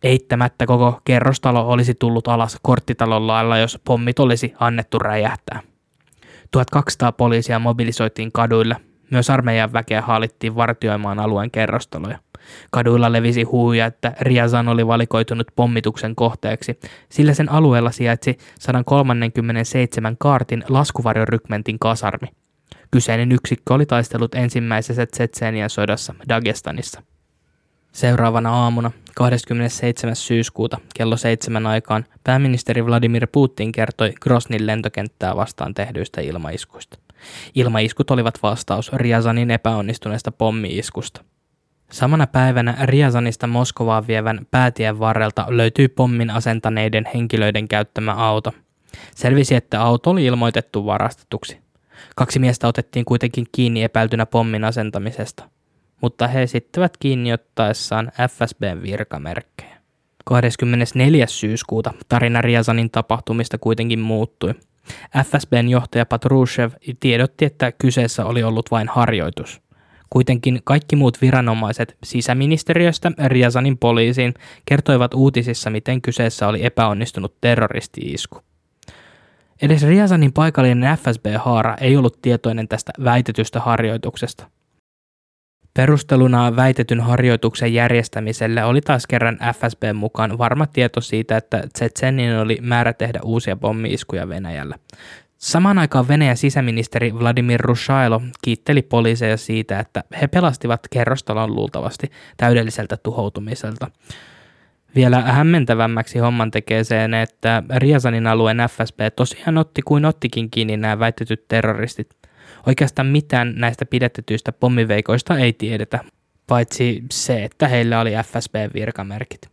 Eittämättä koko kerrostalo olisi tullut alas korttitalon lailla, jos pommit olisi annettu räjähtää. 1200 poliisia mobilisoitiin kaduille, myös armeijan väkeä haalittiin vartioimaan alueen kerrostaloja. Kaduilla levisi huuja, että Riazan oli valikoitunut pommituksen kohteeksi, sillä sen alueella sijaitsi 137 kaartin laskuvarjorykmentin kasarmi. Kyseinen yksikkö oli taistellut ensimmäisessä Tsetšenian sodassa Dagestanissa. Seuraavana aamuna 27. syyskuuta kello 7 aikaan pääministeri Vladimir Putin kertoi Groznin lentokenttää vastaan tehdyistä ilmaiskuista. Ilmaiskut olivat vastaus Riazanin epäonnistuneesta pommi-iskusta. Samana päivänä Riazanista Moskovaan vievän päätien varrelta löytyi pommin asentaneiden henkilöiden käyttämä auto. Selvisi, että auto oli ilmoitettu varastetuksi. 2 miestä otettiin kuitenkin kiinni epäiltynä pommin asentamisesta, mutta he esittivät kiinni ottaessaan FSB:n virkamerkkejä. 24. syyskuuta tarina Riazanin tapahtumista kuitenkin muuttui. FSB:n johtaja Patrushev tiedotti, että kyseessä oli ollut vain harjoitus. Kuitenkin kaikki muut viranomaiset sisäministeriöstä Riazanin poliisiin kertoivat uutisissa, miten kyseessä oli epäonnistunut terroristi-isku. Edes Riazanin paikallinen FSB-haara ei ollut tietoinen tästä väitetystä harjoituksesta. Perusteluna väitetyn harjoituksen järjestämiselle oli taas kerran FSB:n mukaan varma tieto siitä, että Tsetšenien oli määrä tehdä uusia pommi-iskuja Venäjällä. Samaan aikaan Venäjän sisäministeri Vladimir Rushailo kiitteli poliiseja siitä, että he pelastivat kerrostalon luultavasti täydelliseltä tuhoutumiselta. Vielä hämmentävämmäksi homman tekee sen, että Riazanin alueen FSB tosiaan ottikin kiinni nämä väitetyt terroristit. Oikeastaan mitään näistä pidätetyistä pommiveikoista ei tiedetä, paitsi se, että heillä oli FSB-virkamerkit.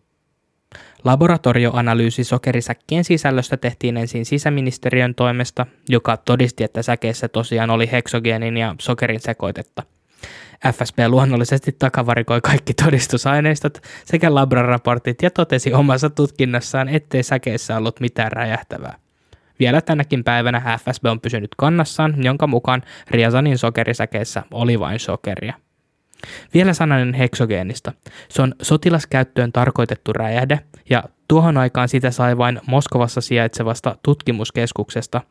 Laboratorioanalyysi sokerisäkkien sisällöstä tehtiin ensin sisäministeriön toimesta, joka todisti, että säkeissä tosiaan oli heksogeenin ja sokerin sekoitetta. FSB luonnollisesti takavarikoi kaikki todistusaineistot sekä labraraportit ja totesi omassa tutkinnassaan, ettei säkeissä ollut mitään räjähtävää. Vielä tänäkin päivänä FSB on pysynyt kannassaan, jonka mukaan Riazanin sokerisäkeissä oli vain sokeria. Vielä sananen heksogeenista. Se on sotilaskäyttöön tarkoitettu räjähde, ja tuohon aikaan sitä sai vain Moskovassa sijaitsevasta tutkimuskeskuksesta.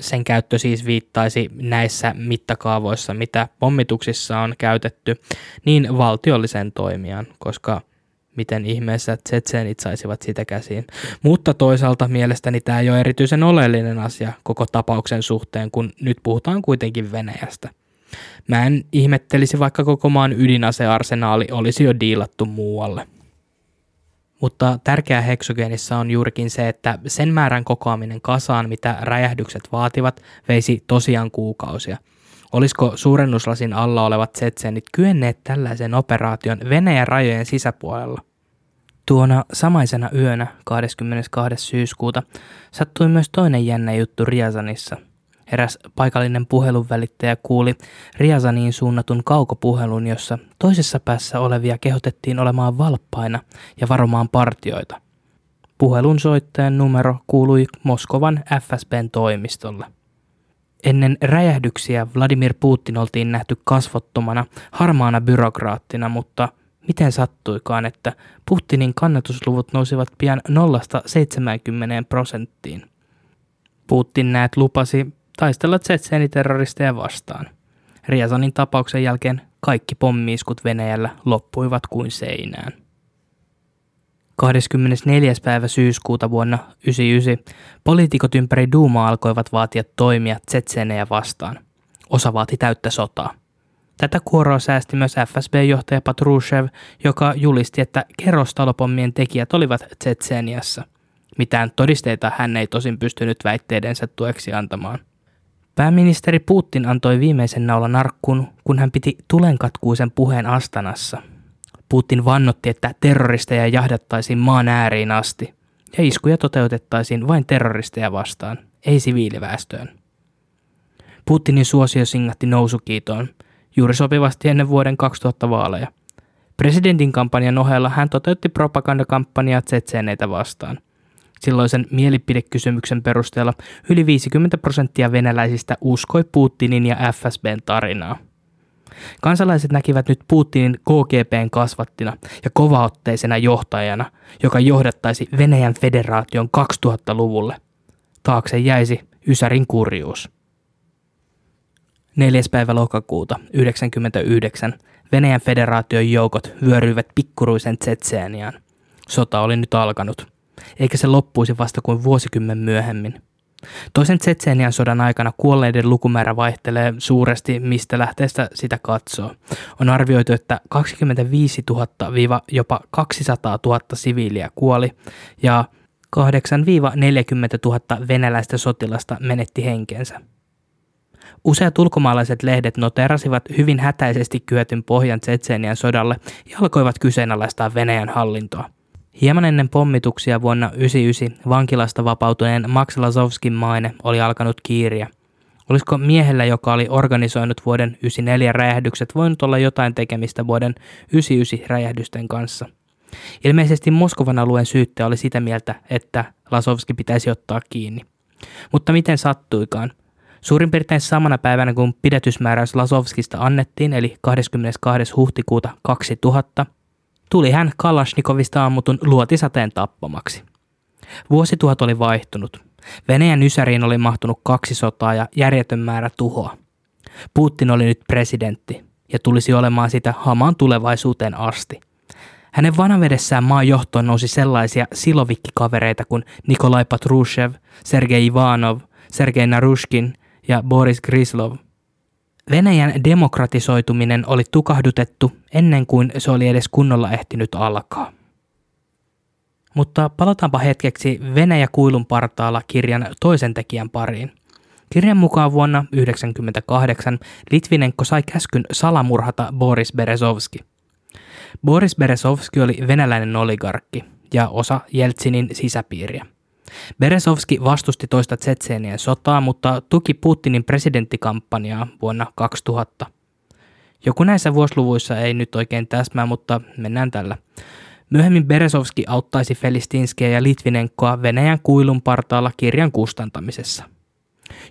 Sen käyttö siis viittaisi näissä mittakaavoissa, mitä pommituksissa on käytetty, niin valtiolliseen toimijaan, koska miten ihmeessä tsetseenit saisivat sitä käsiin. Mutta toisaalta mielestäni tämä ei ole erityisen oleellinen asia koko tapauksen suhteen, kun nyt puhutaan kuitenkin Venäjästä. Mä en ihmettelisi, vaikka koko maan ydinasearsenaali olisi jo diilattu muualle. Mutta tärkeää heksogeenissa on juurikin se, että sen määrän kokoaminen kasaan, mitä räjähdykset vaativat, veisi tosiaan kuukausia. Olisiko suurennuslasin alla olevat tsetseenit kyenneet tällaisen operaation Venäjän rajojen sisäpuolella? Tuona samaisena yönä 22. syyskuuta sattui myös toinen jännä juttu Riazanissa. Eräs paikallinen puhelunvälittäjä kuuli Riazaniin suunnatun kaukopuhelun, jossa toisessa päässä olevia kehotettiin olemaan valppaina ja varomaan partioita. Puhelun soittajan numero kuului Moskovan FSB:n toimistolle. Ennen räjähdyksiä Vladimir Putin oltiin nähty kasvottomana, harmaana byrokraattina, mutta miten sattuikaan, että Putinin kannatusluvut nousivat pian 0–70%. Putin näet lupasi taistella tsetseeniterroristeja vastaan. Riazanin tapauksen jälkeen kaikki pommiiskut Venäjällä loppuivat kuin seinään. 24. päivä syyskuuta vuonna 1999 poliitikot ympäri Duumaa alkoivat vaatia toimia tsetseenejä vastaan. Osa vaati täyttä sotaa. Tätä kuoroa säästi myös FSB-johtaja Patrushev, joka julisti, että kerrostalopommien tekijät olivat Tsetseeniassa. Mitään todisteita hän ei tosin pystynyt väitteidensä tueksi antamaan. Pääministeri Putin antoi viimeisen naulan arkkuun, kun hän piti tulenkatkuisen puheen Astanassa. Putin vannotti, että terroristeja jahdattaisiin maan ääriin asti ja iskuja toteutettaisiin vain terroristeja vastaan, ei siviiliväestöön. Putinin suosio singahti nousukiitoon juuri sopivasti ennen vuoden 2000 vaaleja. Presidentin kampanjan ohella hän toteutti propagandakampanjaa tsetseeneitä vastaan. Silloisen mielipidekysymyksen perusteella yli 50% venäläisistä uskoi Putinin ja FSBn tarinaa. Kansalaiset näkivät nyt Putinin KGBn kasvattina ja kovaotteisena johtajana, joka johdattaisi Venäjän federaation 2000-luvulle. Taakse jäisi Ysärin kurjuus. 4. päivä lokakuuta 1999 Venäjän federaation joukot vyöryivät pikkuruisen Tsetseeniaan. Sota oli nyt alkanut, eikä se loppuisi vasta kuin vuosikymmen myöhemmin. Toisen Tsetseenian sodan aikana kuolleiden lukumäärä vaihtelee suuresti, mistä lähteestä sitä katsoo. On arvioitu, että 25 000 – jopa 200 000 siviiliä kuoli ja 8-40 000 venäläistä sotilasta menetti henkensä. Useat ulkomaalaiset lehdet noterasivat hyvin hätäisesti kyetyn pohjan Tsetseenian sodalle ja alkoivat kyseenalaistaa Venäjän hallintoa. Hieman ennen pommituksia vuonna 1999 vankilasta vapautuneen Maks Lazovskin maine oli alkanut kiiriä. Olisiko miehellä, joka oli organisoinut vuoden 1994 räjähdykset, voinut olla jotain tekemistä vuoden 1999 räjähdysten kanssa? Ilmeisesti Moskovan alueen syyttäjä oli sitä mieltä, että Lazovski pitäisi ottaa kiinni. Mutta miten sattuikaan? Suurin piirtein samana päivänä, kun pidätysmääräys Lazovskista annettiin, eli 22. huhtikuuta 2000, tuli hän Kalashnikovista ammutun luotisateen tappamaksi. Vuosituhat oli vaihtunut. Venäjän ysäriin oli mahtunut 2 sotaa ja järjetön määrä tuhoa. Putin oli nyt presidentti ja tulisi olemaan sitä hamaan tulevaisuuteen asti. Hänen vanavedessään maan johtoon nousi sellaisia silovikkikavereita kuin Nikolai Patrushev, Sergei Ivanov, Sergei Narushkin ja Boris Grislov. Venäjän demokratisoituminen oli tukahdutettu ennen kuin se oli edes kunnolla ehtinyt alkaa. Mutta palataanpa hetkeksi Venäjä kuilun partaalla -kirjan toisen tekijän pariin. Kirjan mukaan vuonna 1998 Litvinenko sai käskyn salamurhata Boris Berezovski. Boris Berezovski oli venäläinen oligarkki ja osa Jeltsinin sisäpiiriä. Berezovski vastusti toista Tsetšenian sotaa, mutta tuki Putinin presidenttikampanjaa vuonna 2000. Joku näissä vuosiluvuissa ei nyt oikein täsmää, mutta mennään tällä. Myöhemmin Berezovski auttaisi Felštinskiä ja Litvinenkoa Venäjän kuilun partaalla -kirjan kustantamisessa.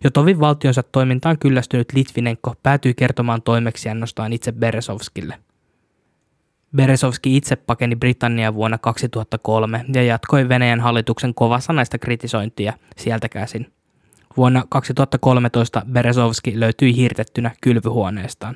Jo tovin valtionsa toimintaan kyllästynyt Litvinenko päätyi kertomaan toimeksiannostaan itse Berezovskille. Berezovski itse pakeni Britanniaan vuonna 2003 ja jatkoi Venäjän hallituksen kovasanaista kritisointia sieltä käsin. Vuonna 2013 Berezovski löytyi hirtettynä kylpyhuoneestaan.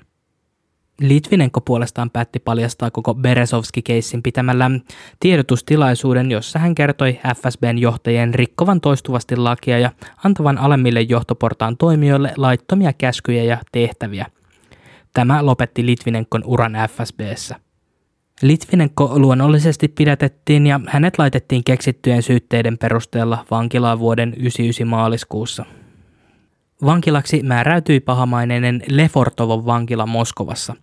Litvinenko puolestaan päätti paljastaa koko Berezovski-keissin pitämällä tiedotustilaisuuden, jossa hän kertoi FSBn johtajien rikkovan toistuvasti lakia ja antavan alemmille johtoportaan toimijoille laittomia käskyjä ja tehtäviä. Tämä lopetti Litvinenkon uran FSB:ssä. Litvinenko luonnollisesti pidätettiin ja hänet laitettiin keksittyjen syytteiden perusteella vankilaan vuoden 1999 maaliskuussa. Vankilaksi määräytyi pahamaineinen Lefortovon vankila Moskovassa.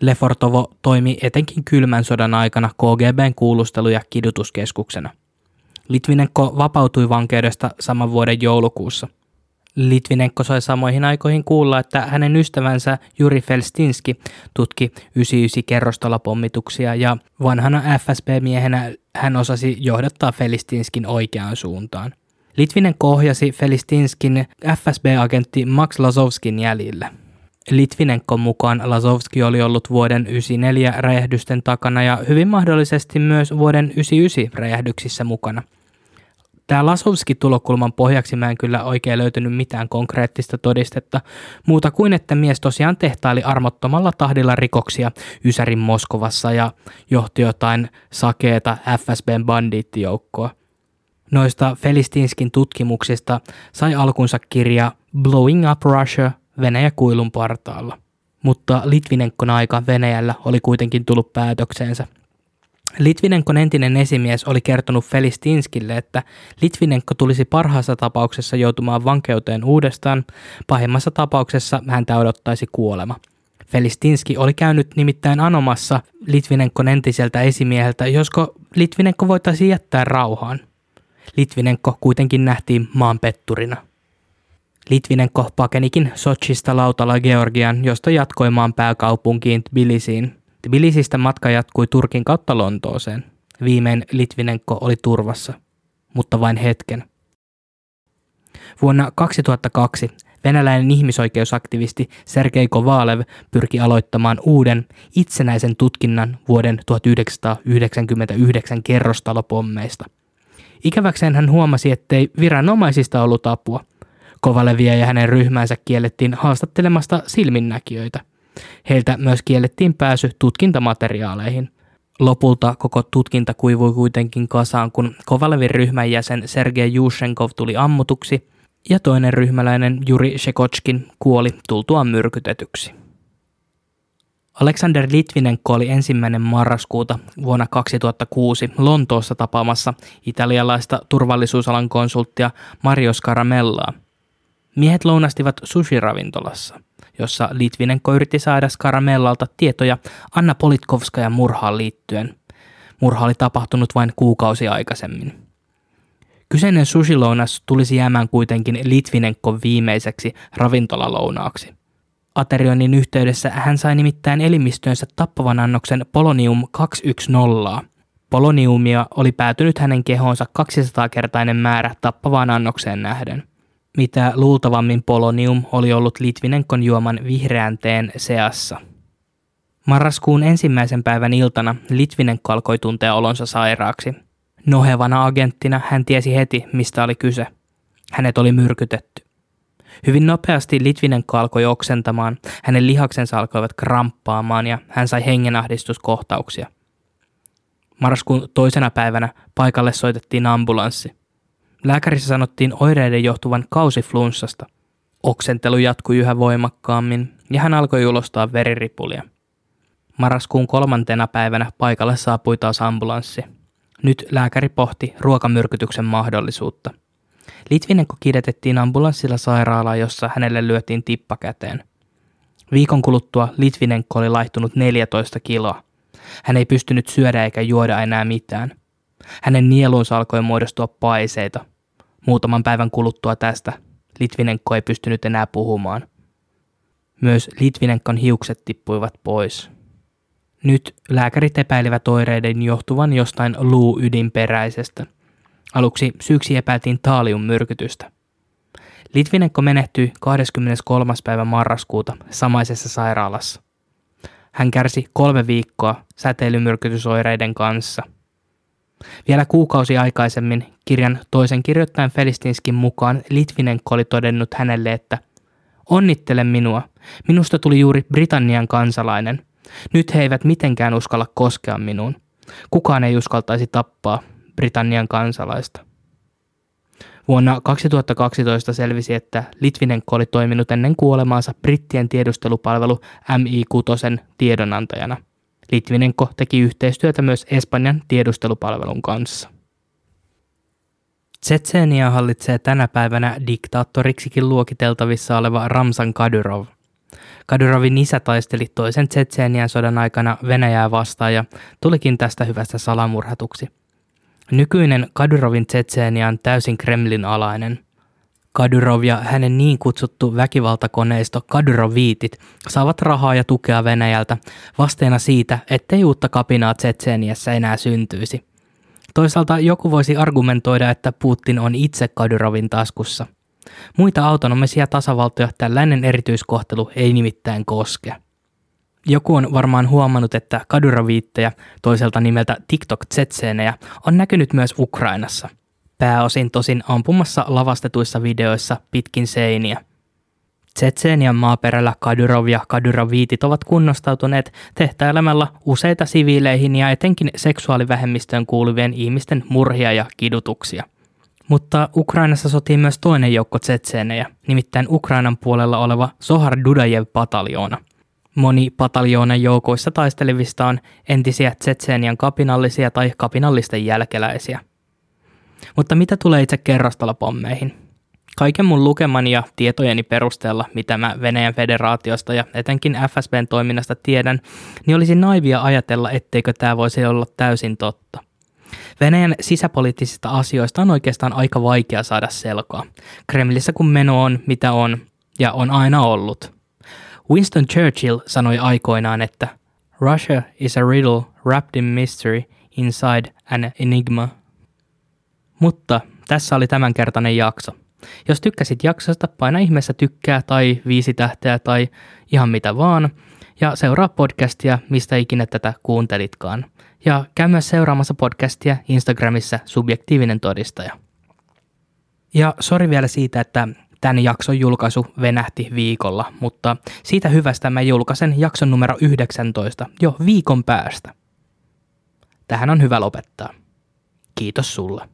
Lefortovo toimi etenkin kylmän sodan aikana KGB:n kuulustelu- ja kidutuskeskuksena. Litvinenko vapautui vankeudesta saman vuoden joulukuussa. Litvinenko sai samoihin aikoihin kuulla, että hänen ystävänsä Juri Felštinski tutki 99-kerrostolapommituksia ja vanhana FSB-miehenä hän osasi johdattaa Felštinskin oikeaan suuntaan. Litvinenko ohjasi Felštinskin FSB-agentti Maks Lazovskin jäljillä. Litvinenkon mukaan Lazovski oli ollut vuoden 1994 räjähdysten takana ja hyvin mahdollisesti myös vuoden 1999 räjähdyksissä mukana. Tämä Lazovski-tulokulman pohjaksi mä en kyllä oikein löytynyt mitään konkreettista todistetta, muuta kuin että mies tosiaan tehtaili armottomalla tahdilla rikoksia Ysärin Moskovassa ja johti jotain sakeeta FSBn bandiittijoukkoa. Noista Felštinskin tutkimuksista sai alkunsa kirja Blowing up Russia – Venäjä kuilun partaalla. Mutta Litvinenkon aika Venäjällä oli kuitenkin tullut päätökseensä. Litvinenkon entinen esimies oli kertonut Felštinskille, että Litvinenko tulisi parhaassa tapauksessa joutumaan vankeuteen uudestaan, pahimmassa tapauksessa häntä odottaisi kuolema. Felštinski oli käynyt nimittäin anomassa Litvinenkon entiseltä esimieheltä, josko Litvinenko voitaisiin jättää rauhaan. Litvinenko kuitenkin nähtiin maanpetturina. Litvinenko pakenikin Sochista lautalla Georgian, josta jatkoi maan pääkaupunkiin Tbilisiin. Tbilisistä matka jatkui Turkin kautta Lontooseen. Viimein Litvinenko oli turvassa, mutta vain hetken. Vuonna 2002 venäläinen ihmisoikeusaktivisti Sergei Kovalev pyrki aloittamaan uuden itsenäisen tutkinnan vuoden 1999 kerrostalopommeista. Ikäväkseen hän huomasi, ettei viranomaisista ollut apua. Kovalevia ja hänen ryhmänsä kiellettiin haastattelemasta silminnäkijöitä. Heiltä myös kiellettiin pääsy tutkintamateriaaleihin. Lopulta koko tutkinta kuivui kuitenkin kasaan, kun Kovalevin ryhmän jäsen Sergei Jushenkov tuli ammutuksi ja toinen ryhmäläinen Juri Shekotskin kuoli tultuaan myrkytetyksi. Alexander Litvinenko oli 1. marraskuuta vuonna 2006 Lontoossa tapaamassa italialaista turvallisuusalan konsulttia Mario Scaramellaa. Miehet lounastivat sushi-ravintolassa, jossa Litvinenko yritti saada Scaramellalta tietoja Anna Politkovskajan murhaan liittyen. Murha oli tapahtunut vain kuukausi aikaisemmin. Kyseinen sushi-lounas tulisi jäämään kuitenkin Litvinenkon viimeiseksi ravintolalounaaksi. Aterioinnin yhteydessä hän sai nimittäin elimistöönsä tappavan annoksen polonium-210. Poloniumia oli päätynyt hänen kehoonsa 200-kertainen määrä tappavaan annokseen nähden. Mitä luultavammin polonium oli ollut Litvinenkon juoman vihreän teen seassa. Marraskuun 1. päivän iltana Litvinenko alkoi tuntea olonsa sairaaksi. Nohevana agenttina hän tiesi heti, mistä oli kyse. Hänet oli myrkytetty. Hyvin nopeasti Litvinenko alkoi oksentamaan, hänen lihaksensa alkoivat kramppaamaan ja hän sai hengenahdistuskohtauksia. Marraskuun 2. päivänä paikalle soitettiin ambulanssi. Lääkärissä sanottiin oireiden johtuvan kausiflunssasta. Oksentelu jatkui yhä voimakkaammin ja hän alkoi ulostaa veriripulia. Marraskuun 3. päivänä paikalle saapui taas ambulanssi. Nyt lääkäri pohti ruokamyrkytyksen mahdollisuutta. Litvinenko kidetettiin ambulanssilla sairaalaan, jossa hänelle lyötiin tippa käteen. Viikon kuluttua Litvinenko oli laihtunut 14 kiloa. Hän ei pystynyt syödä eikä juoda enää mitään. Hänen nielunsa alkoi muodostua paiseita. Muutaman päivän kuluttua tästä Litvinenko ei pystynyt enää puhumaan. Myös Litvinenkon hiukset tippuivat pois. Nyt lääkärit epäilivät oireiden johtuvan jostain luuydinperäisestä. Aluksi syyksi epäiltiin taaliummyrkytystä. Litvinenko menehtyi 23. päivä marraskuuta samaisessa sairaalassa. Hän kärsi 3 viikkoa säteilymyrkytysoireiden kanssa. Vielä kuukausi aikaisemmin kirjan toisen kirjoittajan Felštinskin mukaan Litvinenko oli todennut hänelle, että onnittele minua, minusta tuli juuri Britannian kansalainen. Nyt he eivät mitenkään uskalla koskea minuun. Kukaan ei uskaltaisi tappaa Britannian kansalaista. Vuonna 2012 selvisi, että Litvinenko oli toiminut ennen kuolemaansa brittien tiedustelupalvelu MI6 tiedonantajana. Litvinenko teki yhteistyötä myös Espanjan tiedustelupalvelun kanssa. Tsetseeniaa hallitsee tänä päivänä diktaattoriksikin luokiteltavissa oleva Ramsan Kadyrov. Kadyrovin isä taisteli toisen Tsetseenian sodan aikana Venäjää vastaan ja tulikin tästä hyvästä salamurhatuksi. Nykyinen Kadyrovin Tsetseenia on täysin Kremlin alainen. Kadyrov ja hänen niin kutsuttu väkivaltakoneisto Kadyroviitit saavat rahaa ja tukea Venäjältä vasteena siitä, ettei uutta kapinaa Tsetseeniassa enää syntyisi. Toisaalta joku voisi argumentoida, että Putin on itse Kadyrovin taskussa. Muita autonomisia tasavaltoja tällainen erityiskohtelu ei nimittäin koske. Joku on varmaan huomannut, että kadyroviittejä, toiselta nimeltä TikTok-tsetseenejä, on näkynyt myös Ukrainassa. Pääosin tosin ampumassa lavastetuissa videoissa pitkin seiniä. Tsetseenian maaperällä Kadyrov ja kadyroviitit ovat kunnostautuneet tehtäilemällä useita siviileihin ja etenkin seksuaalivähemmistöön kuuluvien ihmisten murhia ja kidutuksia. Mutta Ukrainassa sotii myös toinen joukko tsetseenejä, nimittäin Ukrainan puolella oleva Džohar Dudajev-pataljoona. Moni pataljoonan joukoissa taistelevista on entisiä Tsetšenian kapinallisia tai kapinallisten jälkeläisiä. Mutta mitä tulee itse kerrostalopommeihin? Kaiken mun lukemani ja tietojeni perusteella, mitä mä Venäjän federaatiosta ja etenkin FSBn toiminnasta tiedän, niin olisi naivia ajatella, etteikö tämä voisi olla täysin totta. Venäjän sisäpoliittisista asioista on oikeastaan aika vaikea saada selkoa. Kremlissä kun meno on, mitä on, ja on aina ollut. Winston Churchill sanoi aikoinaan, että Russia is a riddle wrapped in mystery inside an enigma. Mutta tässä oli tämänkertainen jakso. Jos tykkäsit jaksosta, paina ihmeessä tykkää tai 5 tähteä tai ihan mitä vaan. Ja seuraa podcastia, mistä ikinä tätä kuuntelitkaan. Ja käy myös seuraamassa podcastia Instagramissa Subjektiivinen todistaja. Ja sori vielä siitä, että tämän jakson julkaisu venähti viikolla, mutta siitä hyvästä mä julkaisen jakson numero 19 jo viikon päästä. Tähän on hyvä lopettaa. Kiitos sulle.